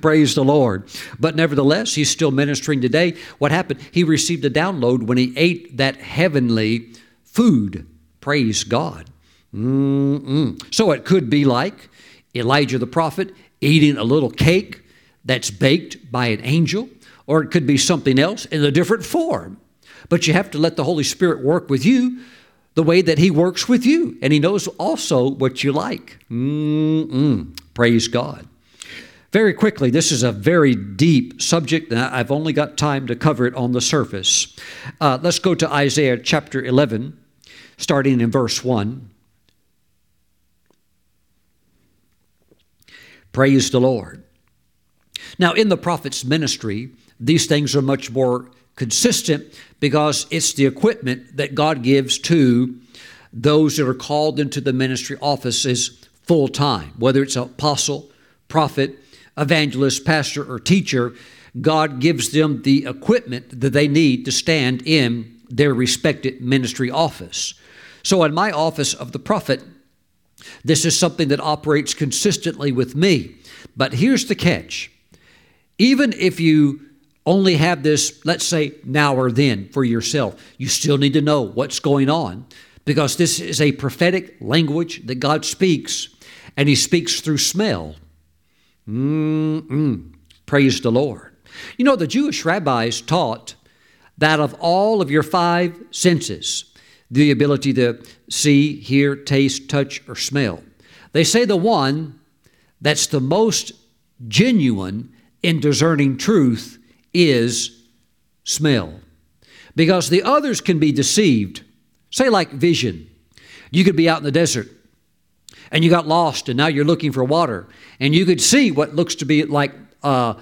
Praise the Lord. But nevertheless, he's still ministering today. What happened? He received a download when he ate that heavenly food. Praise God. So it could be like Elijah the prophet eating a little cake that's baked by an angel, or it could be something else in a different form. But you have to let the Holy Spirit work with you the way that He works with you, and He knows also what you like. Praise God. Very quickly, this is a very deep subject, and I've only got time to cover it on the surface. Let's go to Isaiah chapter 11, starting in verse 1. Praise the Lord. Now, in the prophet's ministry, these things are much more consistent because it's the equipment that God gives to those that are called into the ministry offices full time, whether it's apostle, prophet, evangelist, pastor, or teacher. God gives them the equipment that they need to stand in their respected ministry office. So in my office of the prophet, this is something that operates consistently with me. But here's the catch. Even if you only have this, let's say, now or then for yourself. You still need to know what's going on, because this is a prophetic language that God speaks, and He speaks through smell. Praise the Lord. You know, the Jewish rabbis taught that of all of your five senses, the ability to see, hear, taste, touch, or smell, they say the one that's the most genuine in discerning truth is smell, because the others can be deceived. Say like vision. You could be out in the desert and you got lost and now you're looking for water, and you could see what looks to be like a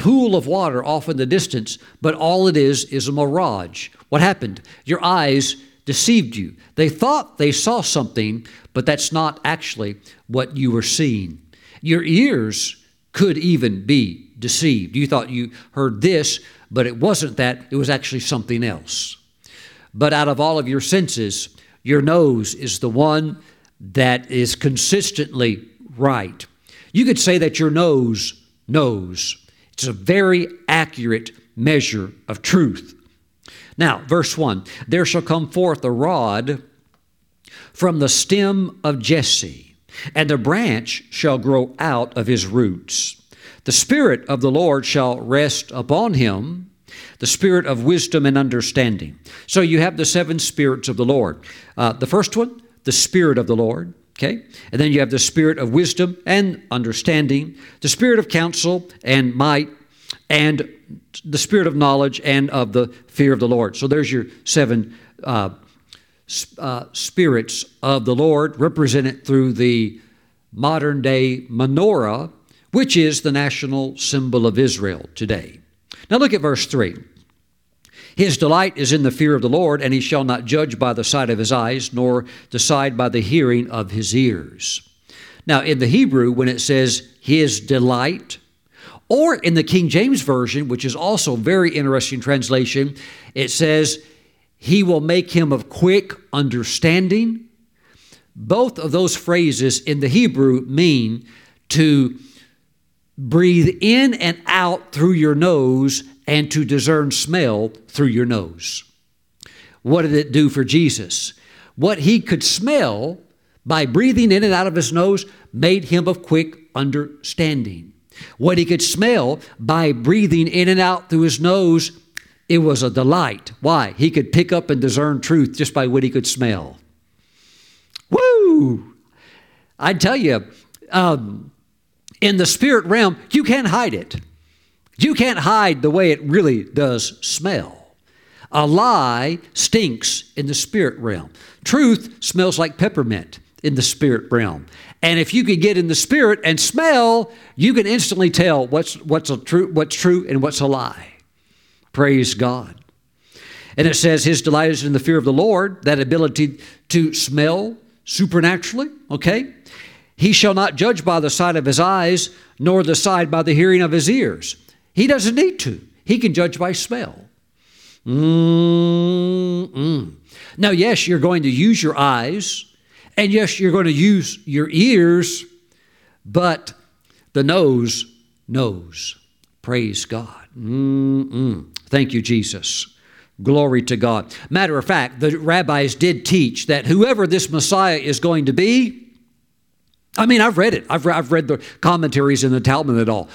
pool of water off in the distance, but all it is a mirage. What happened? Your eyes deceived you. They thought they saw something, but that's not actually what you were seeing. Your ears could even be deceived. You thought you heard this, but it wasn't that. It was actually something else. But out of all of your senses, your nose is the one that is consistently right. You could say that your nose knows. It's a very accurate measure of truth. Now, verse 1, there shall come forth a rod from the stem of Jesse, and a branch shall grow out of his roots. The Spirit of the Lord shall rest upon him, the Spirit of wisdom and understanding. So you have the seven spirits of the Lord. The first one, the Spirit of the Lord. Okay. And then you have the Spirit of wisdom and understanding, the Spirit of counsel and might, and the Spirit of knowledge and of the fear of the Lord. So there's your seven spirits of the Lord, represented through the modern day menorah, which is the national symbol of Israel today. Now look at verse 3. His delight is in the fear of the Lord, and he shall not judge by the sight of his eyes, nor decide by the hearing of his ears. Now in the Hebrew, when it says his delight, or in the King James Version, which is also a very interesting translation, it says He will make him of quick understanding. Both of those phrases in the Hebrew mean to breathe in and out through your nose and to discern smell through your nose. What did it do for Jesus? What he could smell by breathing in and out of his nose made him of quick understanding. What he could smell by breathing in and out through his nose, it was a delight. Why? He could pick up and discern truth just by what he could smell. Woo! I tell you, in the spirit realm, you can't hide it. You can't hide the way it really does smell. A lie stinks in the spirit realm. Truth smells like peppermint in the spirit realm. And if you could get in the spirit and smell, you can instantly tell what's true and what's a lie. Praise God. And it says his delight is in the fear of the Lord, that ability to smell supernaturally. Okay. He shall not judge by the sight of his eyes, nor decide by the hearing of his ears. He doesn't need to. He can judge by smell. Now, yes, you're going to use your eyes, and yes, you're going to use your ears, but the nose knows. Praise God. Thank you, Jesus. Glory to God. Matter of fact, the rabbis did teach that whoever this Messiah is going to be, I mean, I've read it. I've read the commentaries in the Talmud and all.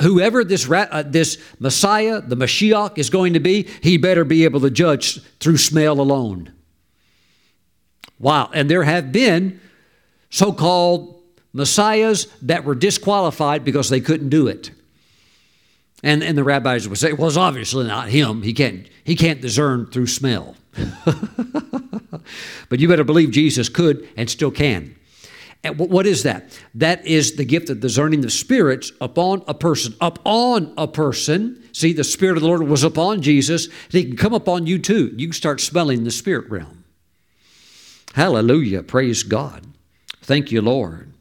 Whoever this Messiah, the Mashiach, is going to be, he better be able to judge through smell alone. Wow. And there have been so-called Messiahs that were disqualified because they couldn't do it. And the rabbis would say, well, it's obviously not him. He can't discern through smell. But you better believe Jesus could and still can. And what is that? That is the gift of discerning the spirits upon a person. Upon a person. See, the Spirit of the Lord was upon Jesus. And he can come upon you too. You can start smelling the spirit realm. Hallelujah. Praise God. Thank you, Lord.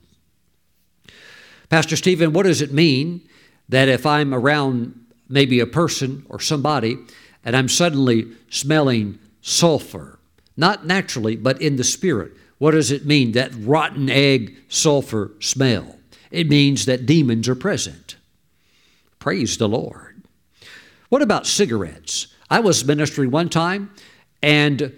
Pastor Steven, what does it mean that if I'm around maybe a person or somebody and I'm suddenly smelling sulfur, not naturally, but in the spirit, what does it mean? That rotten egg sulfur smell. It means that demons are present. Praise the Lord. What about cigarettes? I was ministering one time, and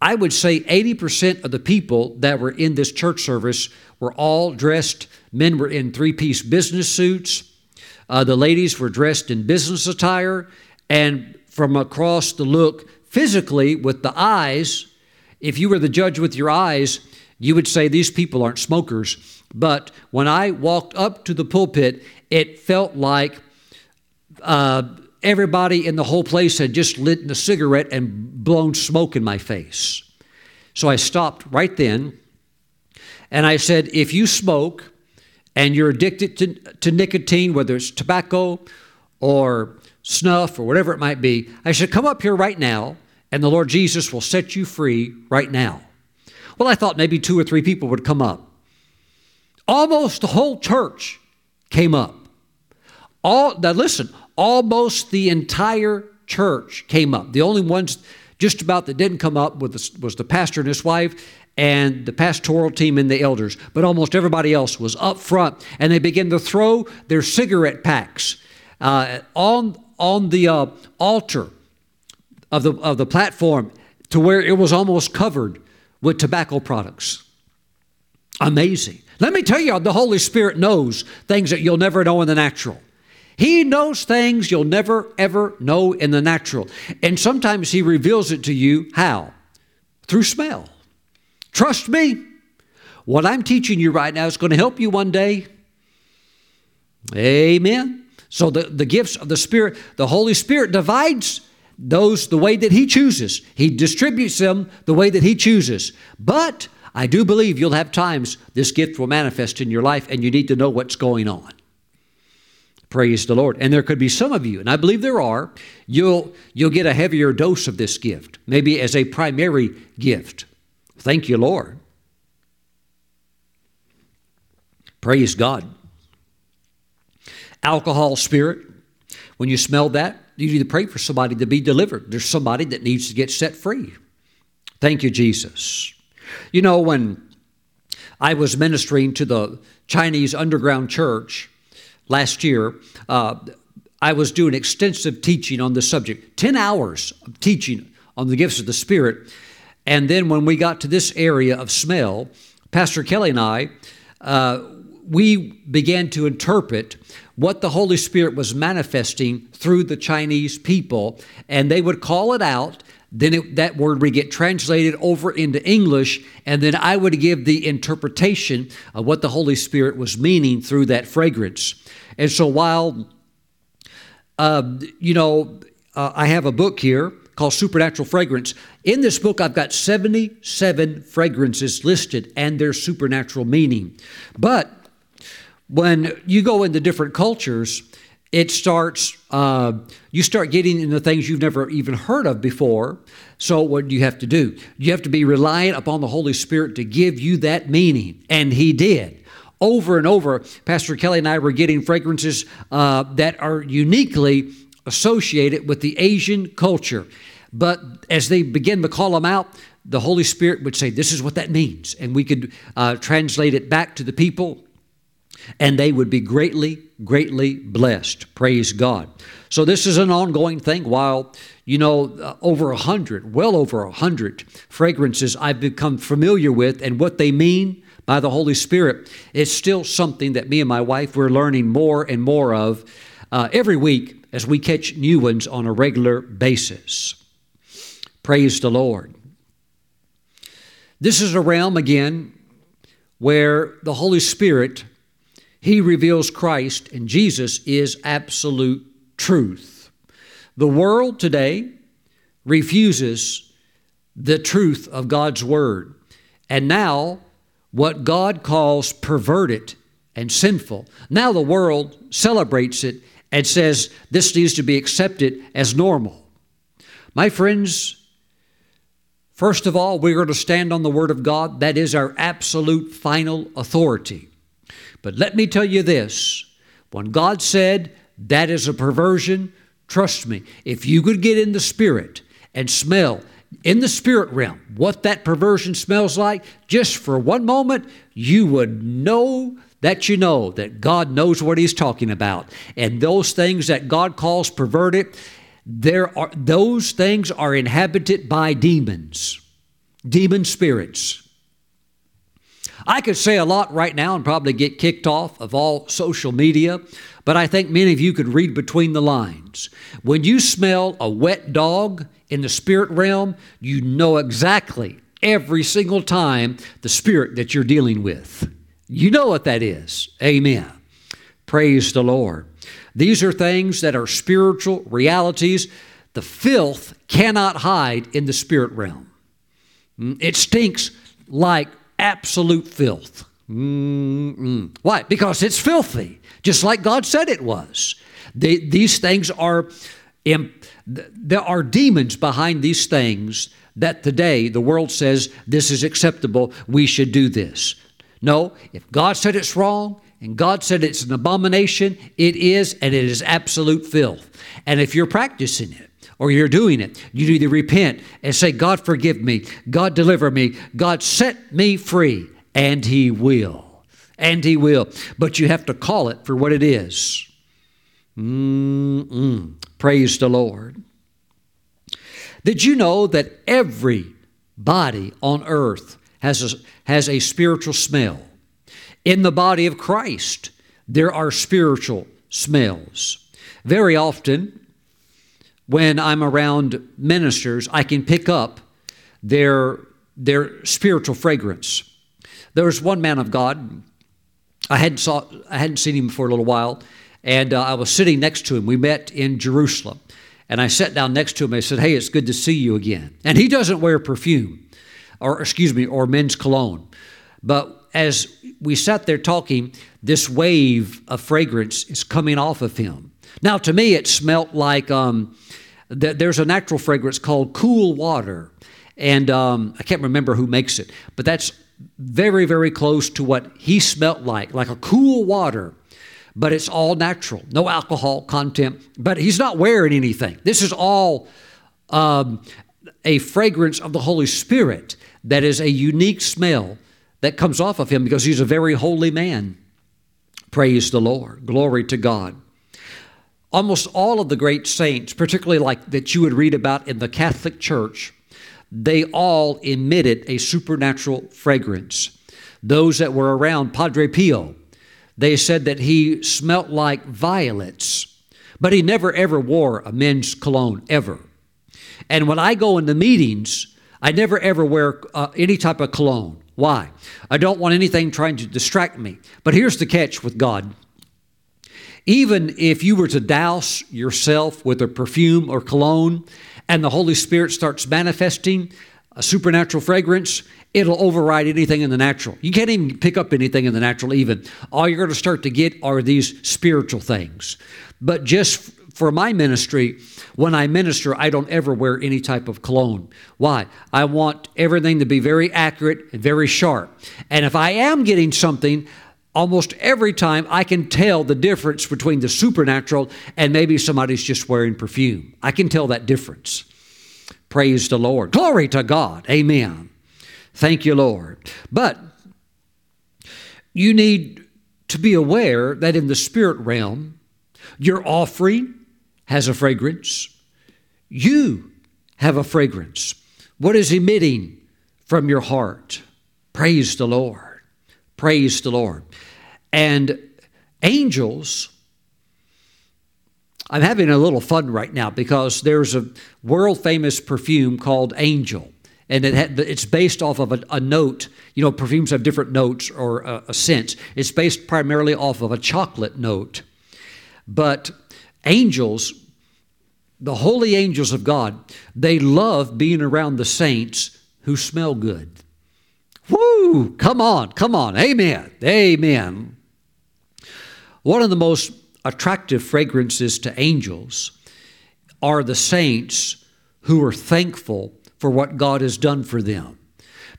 I would say 80% of the people that were in this church service were all dressed. Men were in three-piece business suits. The ladies were dressed in business attire. And from across the look, physically, with the eyes, if you were the judge with your eyes, you would say these people aren't smokers. But when I walked up to the pulpit, it felt like everybody in the whole place had just lit a cigarette and blown smoke in my face. So I stopped right then, and I said, if you smoke and you're addicted to nicotine, whether it's tobacco or snuff or whatever it might be, I said, come up here right now, and the Lord Jesus will set you free right now. Well, I thought maybe 2 or 3 people would come up. Almost the whole church came up. Now listen, almost the entire church came up. The only ones just about that didn't come up was the pastor and his wife and the pastoral team and the elders. But almost everybody else was up front, and they began to throw their cigarette packs on the altar of the platform, to where it was almost covered with tobacco products. Amazing. Let me tell you, the Holy Spirit knows things that you'll never know in the natural. He knows things you'll never, ever know in the natural. And sometimes He reveals it to you. How? Through smell. Trust me, what I'm teaching you right now is going to help you one day. Amen. So the gifts of the Spirit, the Holy Spirit divides those the way that He chooses. He distributes them the way that He chooses. But I do believe you'll have times this gift will manifest in your life, and you need to know what's going on. Praise the Lord. And there could be some of you, and I believe there are, you'll get a heavier dose of this gift, maybe as a primary gift. Thank you, Lord. Praise God. Alcohol spirit. When you smell that, you need to pray for somebody to be delivered. There's somebody that needs to get set free. Thank you, Jesus. You know, when I was ministering to the Chinese underground church last year, I was doing extensive teaching on this subject, 10 hours of teaching on the gifts of the Spirit. And then when we got to this area of smell, Pastor Kelly and I, we began to interpret what the Holy Spirit was manifesting through the Chinese people, and they would call it out. Then that word would get translated over into English, and then I would give the interpretation of what the Holy Spirit was meaning through that fragrance. And so while, I have a book here called Supernatural Fragrance. In this book, I've got 77 fragrances listed and their supernatural meaning. But when you go into different cultures, it starts, you start getting into things you've never even heard of before. So what do? You have to be reliant upon the Holy Spirit to give you that meaning. And He did. Over and over, Pastor Kelly and I were getting fragrances that are uniquely associated with the Asian culture. But as they begin to call them out, the Holy Spirit would say, this is what that means. And we could translate it back to the people, and they would be greatly, greatly blessed. Praise God. So this is an ongoing thing. While, well over 100 fragrances I've become familiar with and what they mean by the Holy Spirit, it's still something that me and my wife, we're learning more and more of every week as we catch new ones on a regular basis. Praise the Lord. This is a realm, again, where the Holy Spirit, He reveals Christ, and Jesus is absolute truth. The world today refuses the truth of God's Word. And now, what God calls perverted and sinful, now the world celebrates it and says this needs to be accepted as normal. My friends, first of all, we're going to stand on the Word of God. That is our absolute final authority. But let me tell you this, when God said that is a perversion, trust me, if you could get in the Spirit and smell in the spirit realm what that perversion smells like, just for one moment, you would know that you know that God knows what he's talking about. And those things that God calls perverted, those things are inhabited by demons, demon spirits. I could say a lot right now and probably get kicked off of all social media, but I think many of you could read between the lines. When you smell a wet dog in the spirit realm, you know exactly every single time the spirit that you're dealing with. You know what that is. Amen. Praise the Lord. These are things that are spiritual realities. The filth cannot hide in the spirit realm. It stinks like absolute filth. Why? Because it's filthy, just like God said it was. These things are, there are demons behind these things that today the world says this is acceptable, we should do this. No, if God said it's wrong and God said it's an abomination, it is, and it is absolute filth. And if you're practicing it, or you're doing it, you need to repent and say, God, forgive me. God, deliver me. God, set me free. And he will. And he will. But you have to call it for what it is. Praise the Lord. Did you know that every body on earth has a spiritual smell? In the body of Christ, there are spiritual smells. Very often, when I'm around ministers, I can pick up their spiritual fragrance. There was one man of God. I hadn't seen him for a little while, and I was sitting next to him. We met in Jerusalem, and I sat down next to him. I said, "Hey, it's good to see you again." And he doesn't wear perfume, or men's cologne. But as we sat there talking, this wave of fragrance is coming off of him. Now, to me, it smelt like there's a natural fragrance called Cool Water, and I can't remember who makes it, but that's very, very close to what he smelt like a cool water, but it's all natural, no alcohol content, but he's not wearing anything. This is all a fragrance of the Holy Spirit that is a unique smell that comes off of him because he's a very holy man. Praise the Lord. Glory to God. Almost all of the great saints, particularly like that you would read about in the Catholic Church, they all emitted a supernatural fragrance. Those that were around Padre Pio, they said that he smelt like violets, but he never ever wore a men's cologne ever. And when I go into meetings, I never ever wear any type of cologne. Why? I don't want anything trying to distract me. But here's the catch with God. Even if you were to douse yourself with a perfume or cologne and the Holy Spirit starts manifesting a supernatural fragrance, it'll override anything in the natural. You can't even pick up anything in the natural even. All you're going to start to get are these spiritual things. But just for my ministry, when I minister, I don't ever wear any type of cologne. Why? I want everything to be very accurate and very sharp. And if I am getting something, almost every time I can tell the difference between the supernatural and maybe somebody's just wearing perfume. I can tell that difference. Praise the Lord. Glory to God. Amen. Thank you, Lord. But you need to be aware that in the spirit realm, your offering has a fragrance. You have a fragrance. What is emitting from your heart? Praise the Lord. Praise the Lord. And angels, I'm having a little fun right now because there's a world-famous perfume called Angel, and it's based off of a note. You know, perfumes have different notes or a scent. It's based primarily off of a chocolate note. But angels, the holy angels of God, they love being around the saints who smell good. Woo! Come on. Amen. One of the most attractive fragrances to angels are the saints who are thankful for what God has done for them,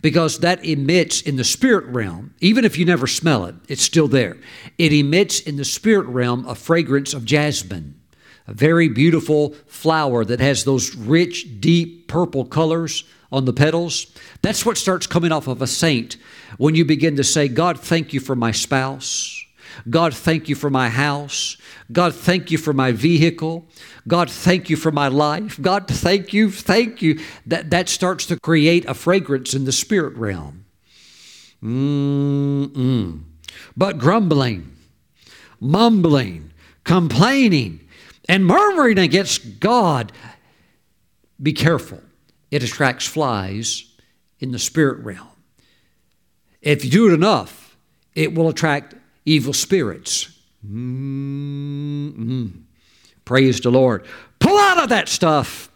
because that emits in the spirit realm. Even if you never smell it, it's still there. It emits in the spirit realm a fragrance of jasmine, a very beautiful flower that has those rich, deep purple colors on the petals. That's what starts coming off of a saint when you begin to say, God, thank you for my spouse. God, thank you for my house. God, thank you for my vehicle. God, thank you for my life. God, thank you, thank you. That starts to create a fragrance in the spirit realm. But grumbling, mumbling, complaining, and murmuring against God, be careful. It attracts flies in the spirit realm. If you do it enough, it will attract evil spirits. Praise the Lord. Pull out of that stuff.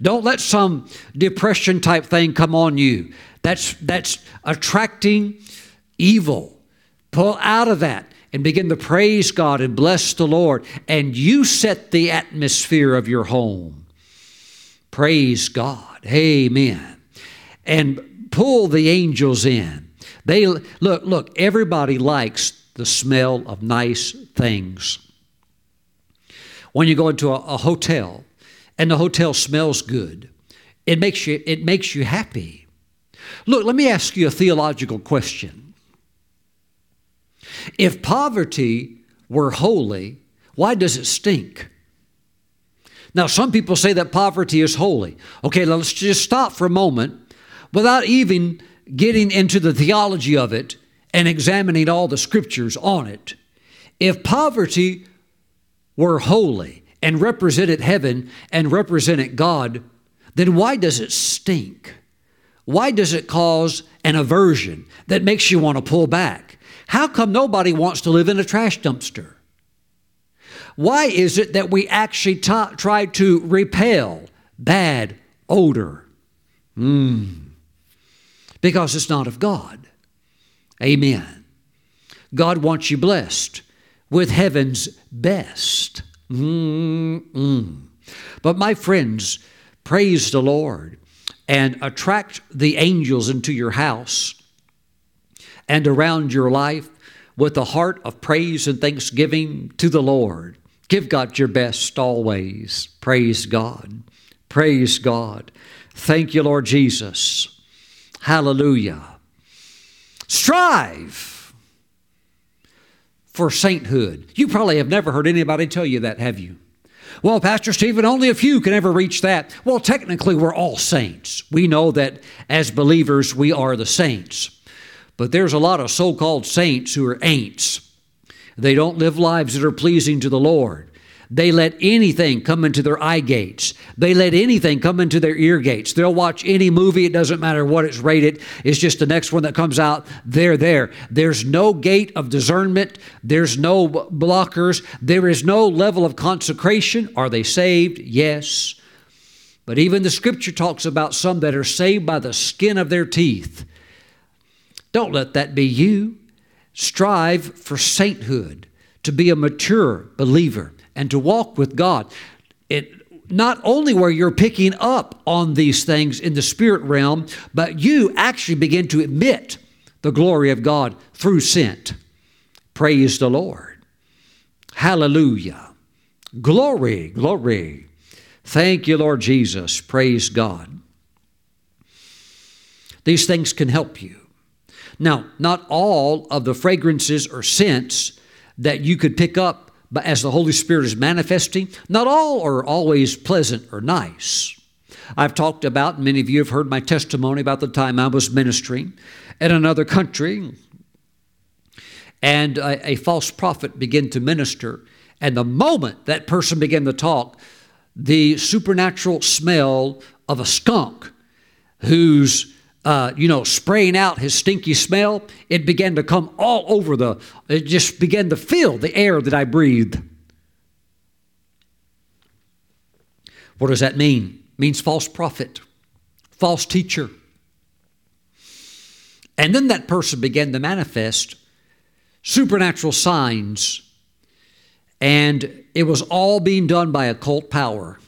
Don't let some depression type thing come on you. That's attracting evil. Pull out of that and begin to praise God and bless the Lord. And you set the atmosphere of your home. Praise God. Amen. And pull the angels in. They look, everybody likes the smell of nice things. When you go into a hotel and the hotel smells good, it makes you happy. Look, let me ask you a theological question. If poverty were holy, why does it stink? Now, some people say that poverty is holy. Okay, let's just stop for a moment without even getting into the theology of it and examining all the scriptures on it. If poverty were holy and represented heaven and represented God, then why does it stink? Why does it cause an aversion that makes you want to pull back? How come nobody wants to live in a trash dumpster? Why is it that we actually try to repel bad odor? Because it's not of God. Amen. God wants you blessed with heaven's best. But my friends, praise the Lord and attract the angels into your house and around your life with a heart of praise and thanksgiving to the Lord. Give God your best always. Praise God. Praise God. Thank you, Lord Jesus. Hallelujah. Strive for sainthood. You probably have never heard anybody tell you that, have you? Well, Pastor Steven, only a few can ever reach that. Well, technically, we're all saints. We know that as believers, we are the saints. But there's a lot of so-called saints who are ain'ts. They don't live lives that are pleasing to the Lord. They let anything come into their eye gates. They let anything come into their ear gates. They'll watch any movie. It doesn't matter what it's rated. It's just the next one that comes out. They're there. There's no gate of discernment. There's no blockers. There is no level of consecration. Are they saved? Yes. But even the scripture talks about some that are saved by the skin of their teeth. Don't let that be you. Strive for sainthood, to be a mature believer, and to walk with God. It not only where you're picking up on these things in the spirit realm, but you actually begin to admit the glory of God through scent. Praise the Lord. Hallelujah. Glory, glory. Thank you, Lord Jesus. Praise God. These things can help you. Now, not all of the fragrances or scents that you could pick up but as the Holy Spirit is manifesting, not all are always pleasant or nice. I've talked about, many of you have heard my testimony about the time I was ministering in another country, and a false prophet began to minister. And the moment that person began to talk, the supernatural smell of a skunk who's spraying out his stinky smell, it began to come all over it just began to fill the air that I breathed. What does that mean? It means false prophet, false teacher. And then that person began to manifest supernatural signs, and it was all being done by occult power.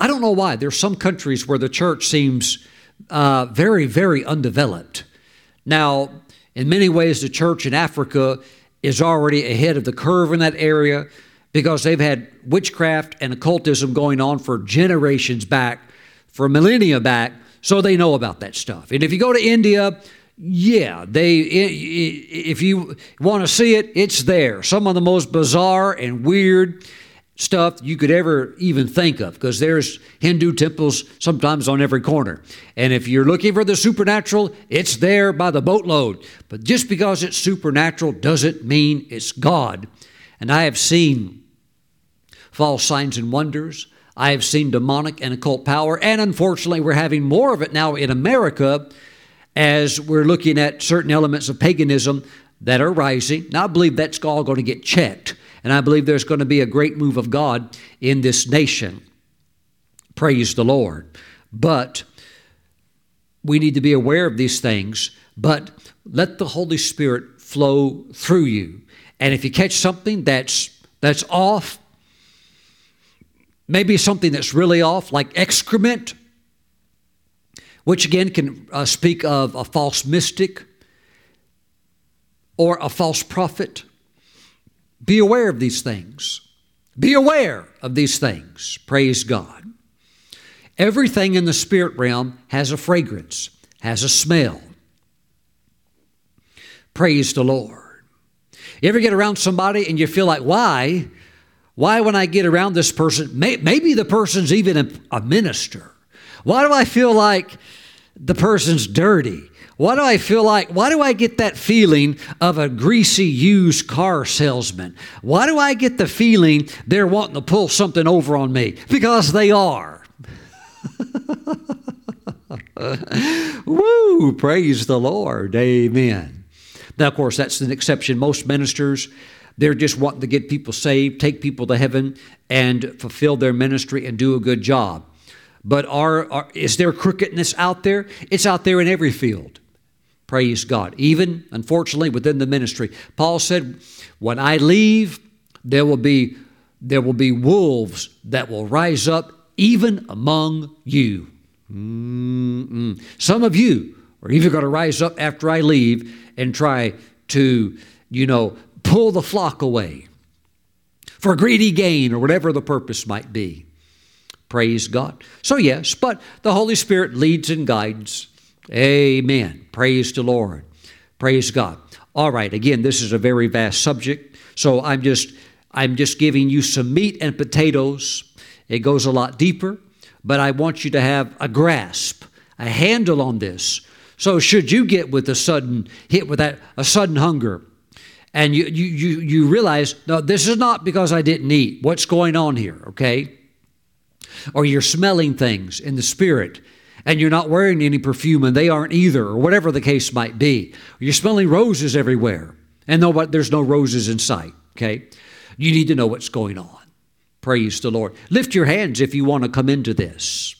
I don't know why. There's some countries where the church seems very, very undeveloped. Now, in many ways, the church in Africa is already ahead of the curve in that area because they've had witchcraft and occultism going on for generations back, for millennia back, so they know about that stuff. And if you go to India, yeah, if you want to see it, it's there. Some of the most bizarre and weird stuff you could ever even think of, because there's Hindu temples sometimes on every corner. And if you're looking for the supernatural, it's there by the boatload. But just because it's supernatural doesn't mean it's God. And I have seen false signs and wonders. I have seen demonic and occult power. And unfortunately, we're having more of it now in America as we're looking at certain elements of paganism that are rising. Now, I believe that's all going to get checked. And I believe there's going to be a great move of God in this nation. Praise the Lord. But we need to be aware of these things. But let the Holy Spirit flow through you. And if you catch something that's off, maybe something that's really off, like excrement, which again can speak of a false mystic or a false prophet. Be aware of these things. Be aware of these things. Praise God. Everything in the spirit realm has a fragrance, has a smell. Praise the Lord. You ever get around somebody and you feel like, why? Why when I get around this person, maybe the person's even a minister. Why do I feel like the person's dirty? Why do I get that feeling of a greasy used car salesman? Why do I get the feeling they're wanting to pull something over on me? Because they are. Woo, praise the Lord. Amen. Now, of course, that's an exception. Most ministers, they're just wanting to get people saved, take people to heaven, and fulfill their ministry and do a good job. But is there crookedness out there? It's out there in every field. Praise God. Even, unfortunately, within the ministry. Paul said, when I leave, there will be wolves that will rise up even among you. Mm-mm. Some of you are even going to rise up after I leave and try to, pull the flock away for greedy gain or whatever the purpose might be. Praise God. So yes, but the Holy Spirit leads and guides. Amen. Praise the Lord. Praise God. All right. Again, this is a very vast subject. So I'm just giving you some meat and potatoes. It goes a lot deeper, but I want you to have a grasp, a handle on this. So should you get with a sudden hit with a sudden hunger and you realize, no, this is not because I didn't eat. What's going on here? Okay. Or you're smelling things in the spirit and you're not wearing any perfume and they aren't either, or whatever the case might be. You're smelling roses everywhere and there's no roses in sight. Okay. You need to know what's going on. Praise the Lord. Lift your hands if you want to come into this.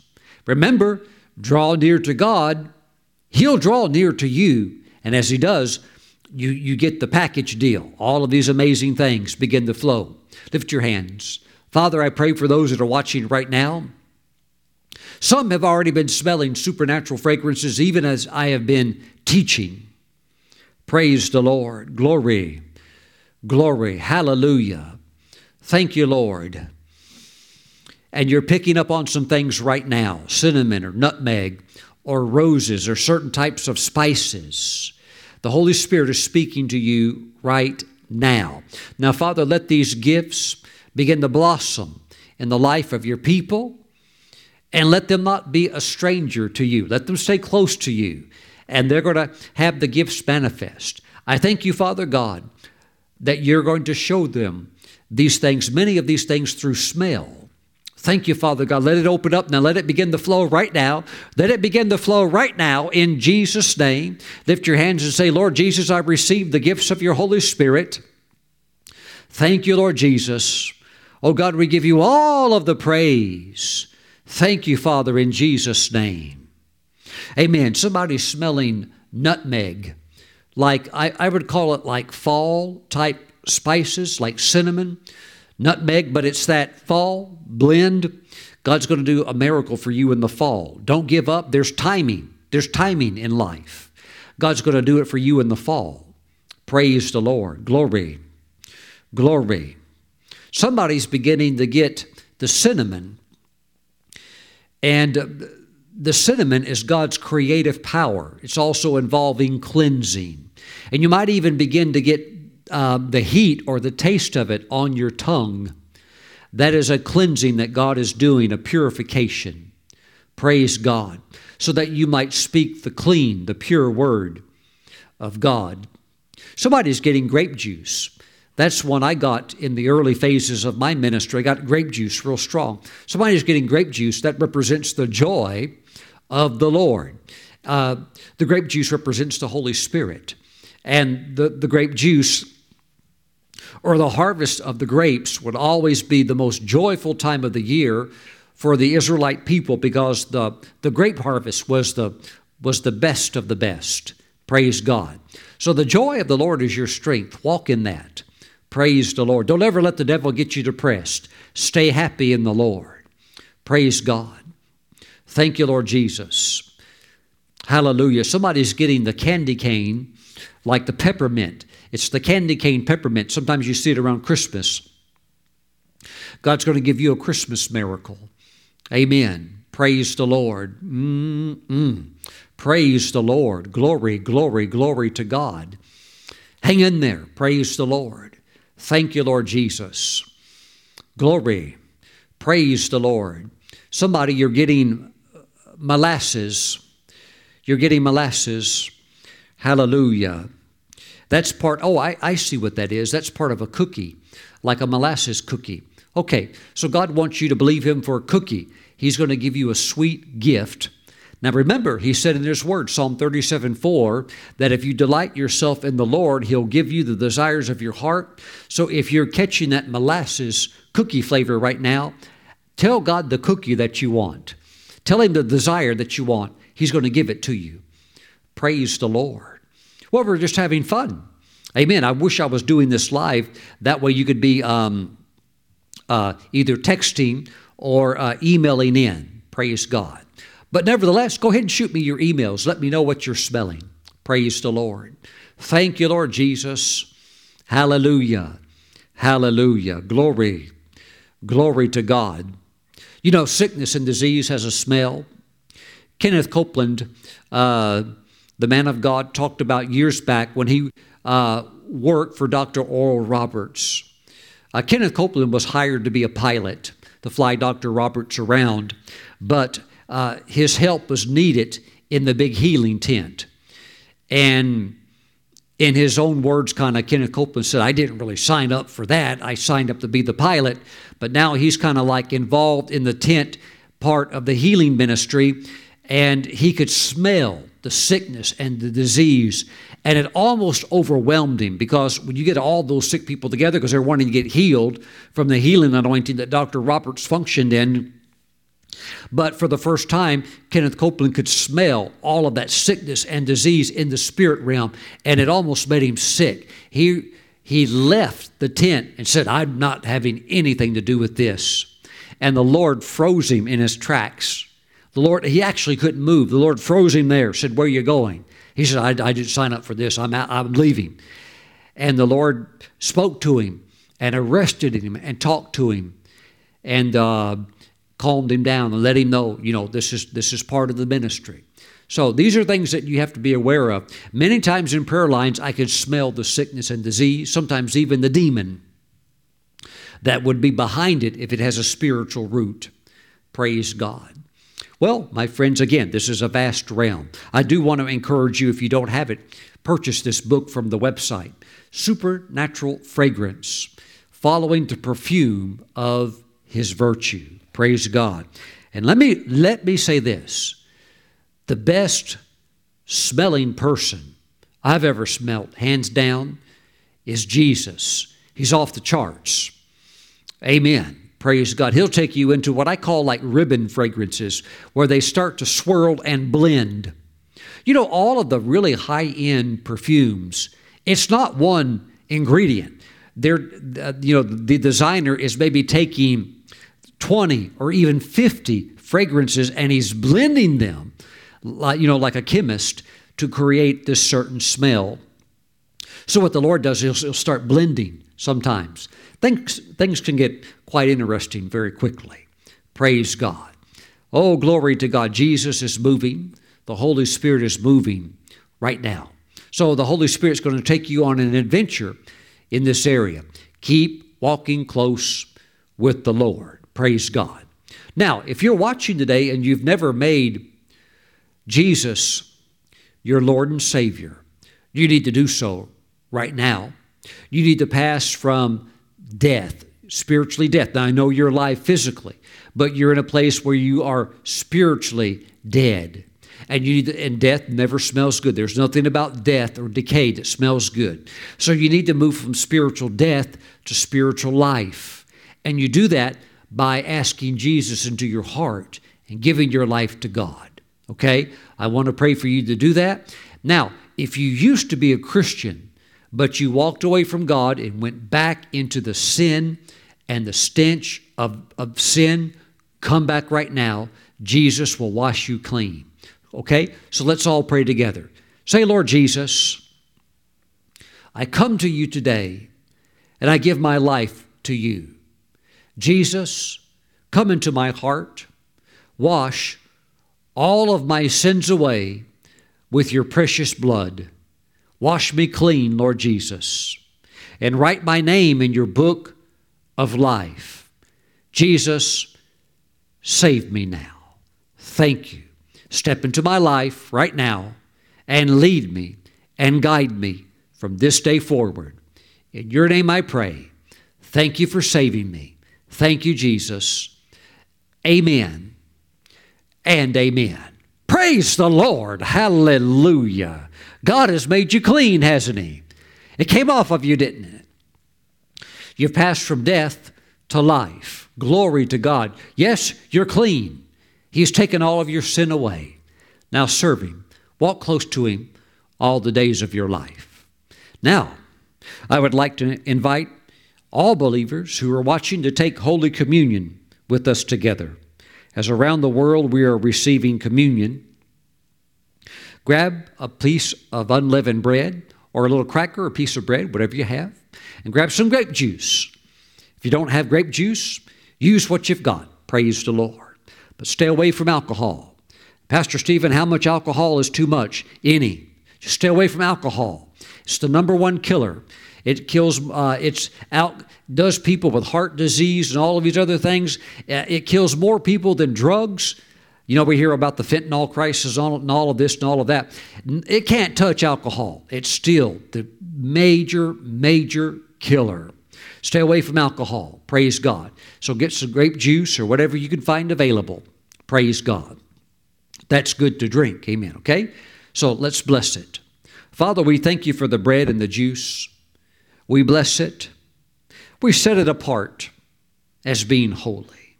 Remember, draw near to God. He'll draw near to you. And as he does, you get the package deal. All of these amazing things begin to flow. Lift your hands. Father, I pray for those that are watching right now. Some have already been smelling supernatural fragrances, even as I have been teaching. Praise the Lord. Glory, glory, hallelujah. Thank you, Lord. And you're picking up on some things right now, cinnamon or nutmeg or roses or certain types of spices. The Holy Spirit is speaking to you right now. Now, Father, let these gifts begin to blossom in the life of your people, and let them not be a stranger to you. Let them stay close to you, and they're going to have the gifts manifest. I thank you, Father God, that you're going to show them these things, many of these things through smell. Thank you, Father God. Let it open up now. Let it begin to flow right now. Let it begin to flow right now in Jesus' name. Lift your hands and say, Lord Jesus, I receive the gifts of your Holy Spirit. Thank you, Lord Jesus. Oh God, we give you all of the praise. Thank you, Father, in Jesus' name. Amen. Somebody's smelling nutmeg. Like I would call it like fall type spices, like cinnamon, nutmeg, but it's that fall blend. God's going to do a miracle for you in the fall. Don't give up. There's timing. There's timing in life. God's going to do it for you in the fall. Praise the Lord. Glory. Glory. Somebody's beginning to get the cinnamon. And the cinnamon is God's creative power. It's also involving cleansing. And you might even begin to get the heat or the taste of it on your tongue. That is a cleansing that God is doing, a purification. Praise God. So that you might speak the clean, the pure word of God. Somebody's getting grape juice. That's one I got in the early phases of my ministry. I got grape juice real strong. Somebody's getting grape juice. That represents the joy of the Lord. The grape juice represents the Holy Spirit. And the grape juice or the harvest of the grapes would always be the most joyful time of the year for the Israelite people, because the grape harvest was the best of the best. Praise God. So the joy of the Lord is your strength. Walk in that. Praise the Lord. Don't ever let the devil get you depressed. Stay happy in the Lord. Praise God. Thank you, Lord Jesus. Hallelujah. Somebody's getting the candy cane like the peppermint. It's the candy cane peppermint. Sometimes you see it around Christmas. God's going to give you a Christmas miracle. Amen. Praise the Lord. Praise the Lord. Glory, glory, glory to God. Hang in there. Praise the Lord. Thank you, Lord Jesus. Glory. Praise the Lord. Somebody, you're getting molasses. You're getting molasses. Hallelujah. That's part. Oh, I see what that is. That's part of a cookie, like a molasses cookie. Okay, so God wants you to believe Him for a cookie. He's going to give you a sweet gift. Now remember, He said in His word, Psalm 37:4, that if you delight yourself in the Lord, He'll give you the desires of your heart. So if you're catching that molasses cookie flavor right now, tell God the cookie that you want. Tell Him the desire that you want. He's going to give it to you. Praise the Lord. Well, we're just having fun. Amen. I wish I was doing this live. That way you could be either texting or emailing in. Praise God. But nevertheless, go ahead and shoot me your emails. Let me know what you're smelling. Praise the Lord. Thank you, Lord Jesus. Hallelujah. Hallelujah. Glory. Glory to God. You know, sickness and disease has a smell. Kenneth Copeland, the man of God, talked about years back when he worked for Dr. Oral Roberts. Kenneth Copeland was hired to be a pilot, to fly Dr. Roberts around, but his help was needed in the big healing tent. And in his own words, Kenneth Copeland said, I didn't really sign up for that. I signed up to be the pilot, but now he's involved in the tent part of the healing ministry, and he could smell the sickness and the disease, and it almost overwhelmed him, because when you get all those sick people together, because they're wanting to get healed from the healing anointing that Dr. Roberts functioned in. But for the first time, Kenneth Copeland could smell all of that sickness and disease in the spirit realm, and it almost made him sick. He left the tent and said, I'm not having anything to do with this. And the Lord froze him in his tracks. The Lord, he actually couldn't move. The Lord froze him there, said, where are you going? He said, I didn't sign up for this. I'm out, I'm leaving. And the Lord spoke to him and arrested him and talked to him. And calmed him down and let him know, this is part of the ministry. So these are things that you have to be aware of. Many times in prayer lines, I could smell the sickness and disease, sometimes even the demon that would be behind it if it has a spiritual root. Praise God. Well, my friends, again, this is a vast realm. I do want to encourage you, if you don't have it, purchase this book from the website, Supernatural Fragrance, Following the Perfume of His Virtue. Praise God. And let me say this. The best smelling person I've ever smelt, hands down, is Jesus. He's off the charts. Amen. Praise God. He'll take you into what I call ribbon fragrances, where they start to swirl and blend. All of the really high-end perfumes, it's not one ingredient. They're, the designer is maybe taking 20 or even 50 fragrances, and he's blending them, like a chemist, to create this certain smell. So what the Lord does is he'll start blending sometimes. Things can get quite interesting very quickly. Praise God. Oh, glory to God. Jesus is moving. The Holy Spirit is moving right now. So the Holy Spirit's going to take you on an adventure in this area. Keep walking close with the Lord. Praise God. Now, if you're watching today and you've never made Jesus your Lord and Savior, you need to do so right now. You need to pass from death, spiritually death. Now, I know you're alive physically, but you're in a place where you are spiritually dead. And you need to, and death never smells good. There's nothing about death or decay that smells good. So you need to move from spiritual death to spiritual life. And you do that by asking Jesus into your heart and giving your life to God. Okay? I want to pray for you to do that. Now, if you used to be a Christian, but you walked away from God and went back into the sin and the stench of sin, come back right now. Jesus will wash you clean. Okay, so let's all pray together. Say, Lord Jesus, I come to you today and I give my life to you. Jesus, come into my heart. Wash all of my sins away with your precious blood. Wash me clean, Lord Jesus, and write my name in your book of life. Jesus, save me now. Thank you. Step into my life right now and lead me and guide me from this day forward. In your name I pray. Thank you for saving me. Thank you, Jesus. Amen and amen. Praise the Lord. Hallelujah. God has made you clean, hasn't he? It came off of you, didn't it? You've passed from death to life. Glory to God. Yes, you're clean. He's taken all of your sin away. Now serve him. Walk close to him all the days of your life. Now, I would like to invite all believers who are watching to take Holy Communion with us together. As around the world we are receiving communion, grab a piece of unleavened bread or a little cracker, a piece of bread, whatever you have, and grab some grape juice. If you don't have grape juice, use what you've got. Praise the Lord. But stay away from alcohol. Pastor Steven, how much alcohol is too much? Any. Just stay away from alcohol. It's the number one killer. It kills, does people with heart disease and all of these other things. It kills more people than drugs. You know, we hear about the fentanyl crisis and all of this and all of that. It can't touch alcohol. It's still the major, major killer. Stay away from alcohol. Praise God. So get some grape juice or whatever you can find available. Praise God. That's good to drink. Amen. Okay? So let's bless it. Father, we thank you for the bread and the juice. We bless it. We set it apart as being holy.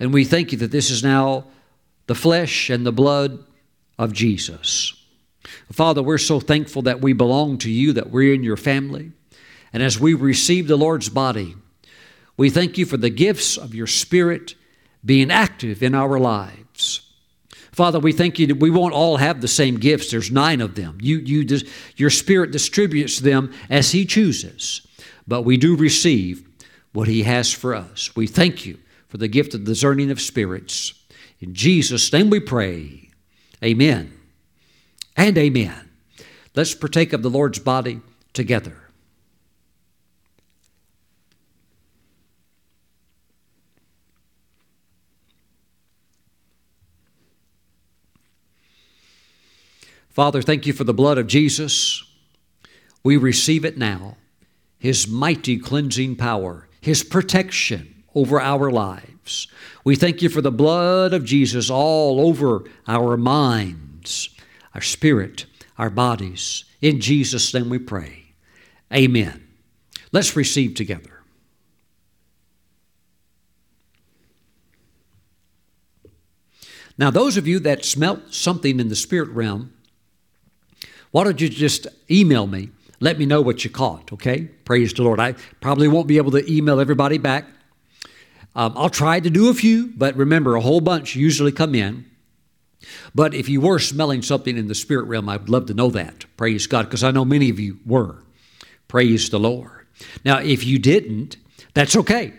And we thank you that this is now the flesh and the blood of Jesus. Father, we're so thankful that we belong to you, that we're in your family. And as we receive the Lord's body, we thank you for the gifts of your Spirit being active in our lives. Father, we thank you that we won't all have the same gifts. There's 9 of them. Your Spirit distributes them as he chooses. But we do receive what he has for us. We thank you for the gift of discerning of spirits. In Jesus' name we pray. Amen and amen. Let's partake of the Lord's body together. Father, thank you for the blood of Jesus. We receive it now, his mighty cleansing power, his protection over our lives. We thank you for the blood of Jesus all over our minds, our spirit, our bodies. In Jesus' name we pray. Amen. Let's receive together. Now, those of you that smelt something in the spirit realm, why don't you just email me? Let me know what you caught, okay? Praise the Lord. I probably won't be able to email everybody back. I'll try to do a few, but remember, a whole bunch usually come in. But if you were smelling something in the spirit realm, I'd love to know that. Praise God, because I know many of you were. Praise the Lord. Now, if you didn't, that's okay.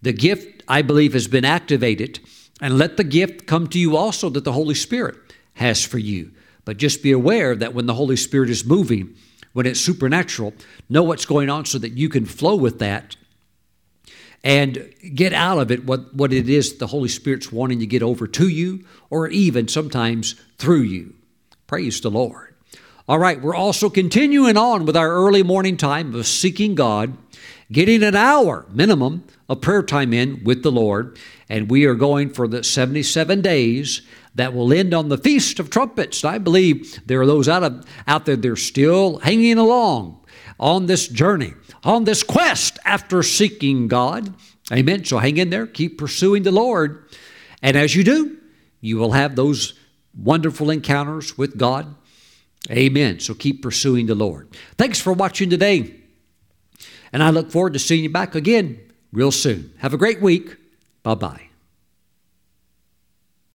The gift, I believe, has been activated. And let the gift come to you also that the Holy Spirit has for you. But just be aware that when the Holy Spirit is moving, when it's supernatural, know what's going on so that you can flow with that and get out of it what it is the Holy Spirit's wanting to get over to you, or even sometimes through you. Praise the Lord. All right, we're also continuing on with our early morning time of seeking God, getting an hour minimum of prayer time in with the Lord. And we are going for the 77 days that will end on the Feast of Trumpets. I believe there are those out there that are still hanging along on this journey, on this quest after seeking God. Amen. So hang in there. Keep pursuing the Lord. And as you do, you will have those wonderful encounters with God. Amen. So keep pursuing the Lord. Thanks for watching today. And I look forward to seeing you back again real soon. Have a great week. Bye-bye.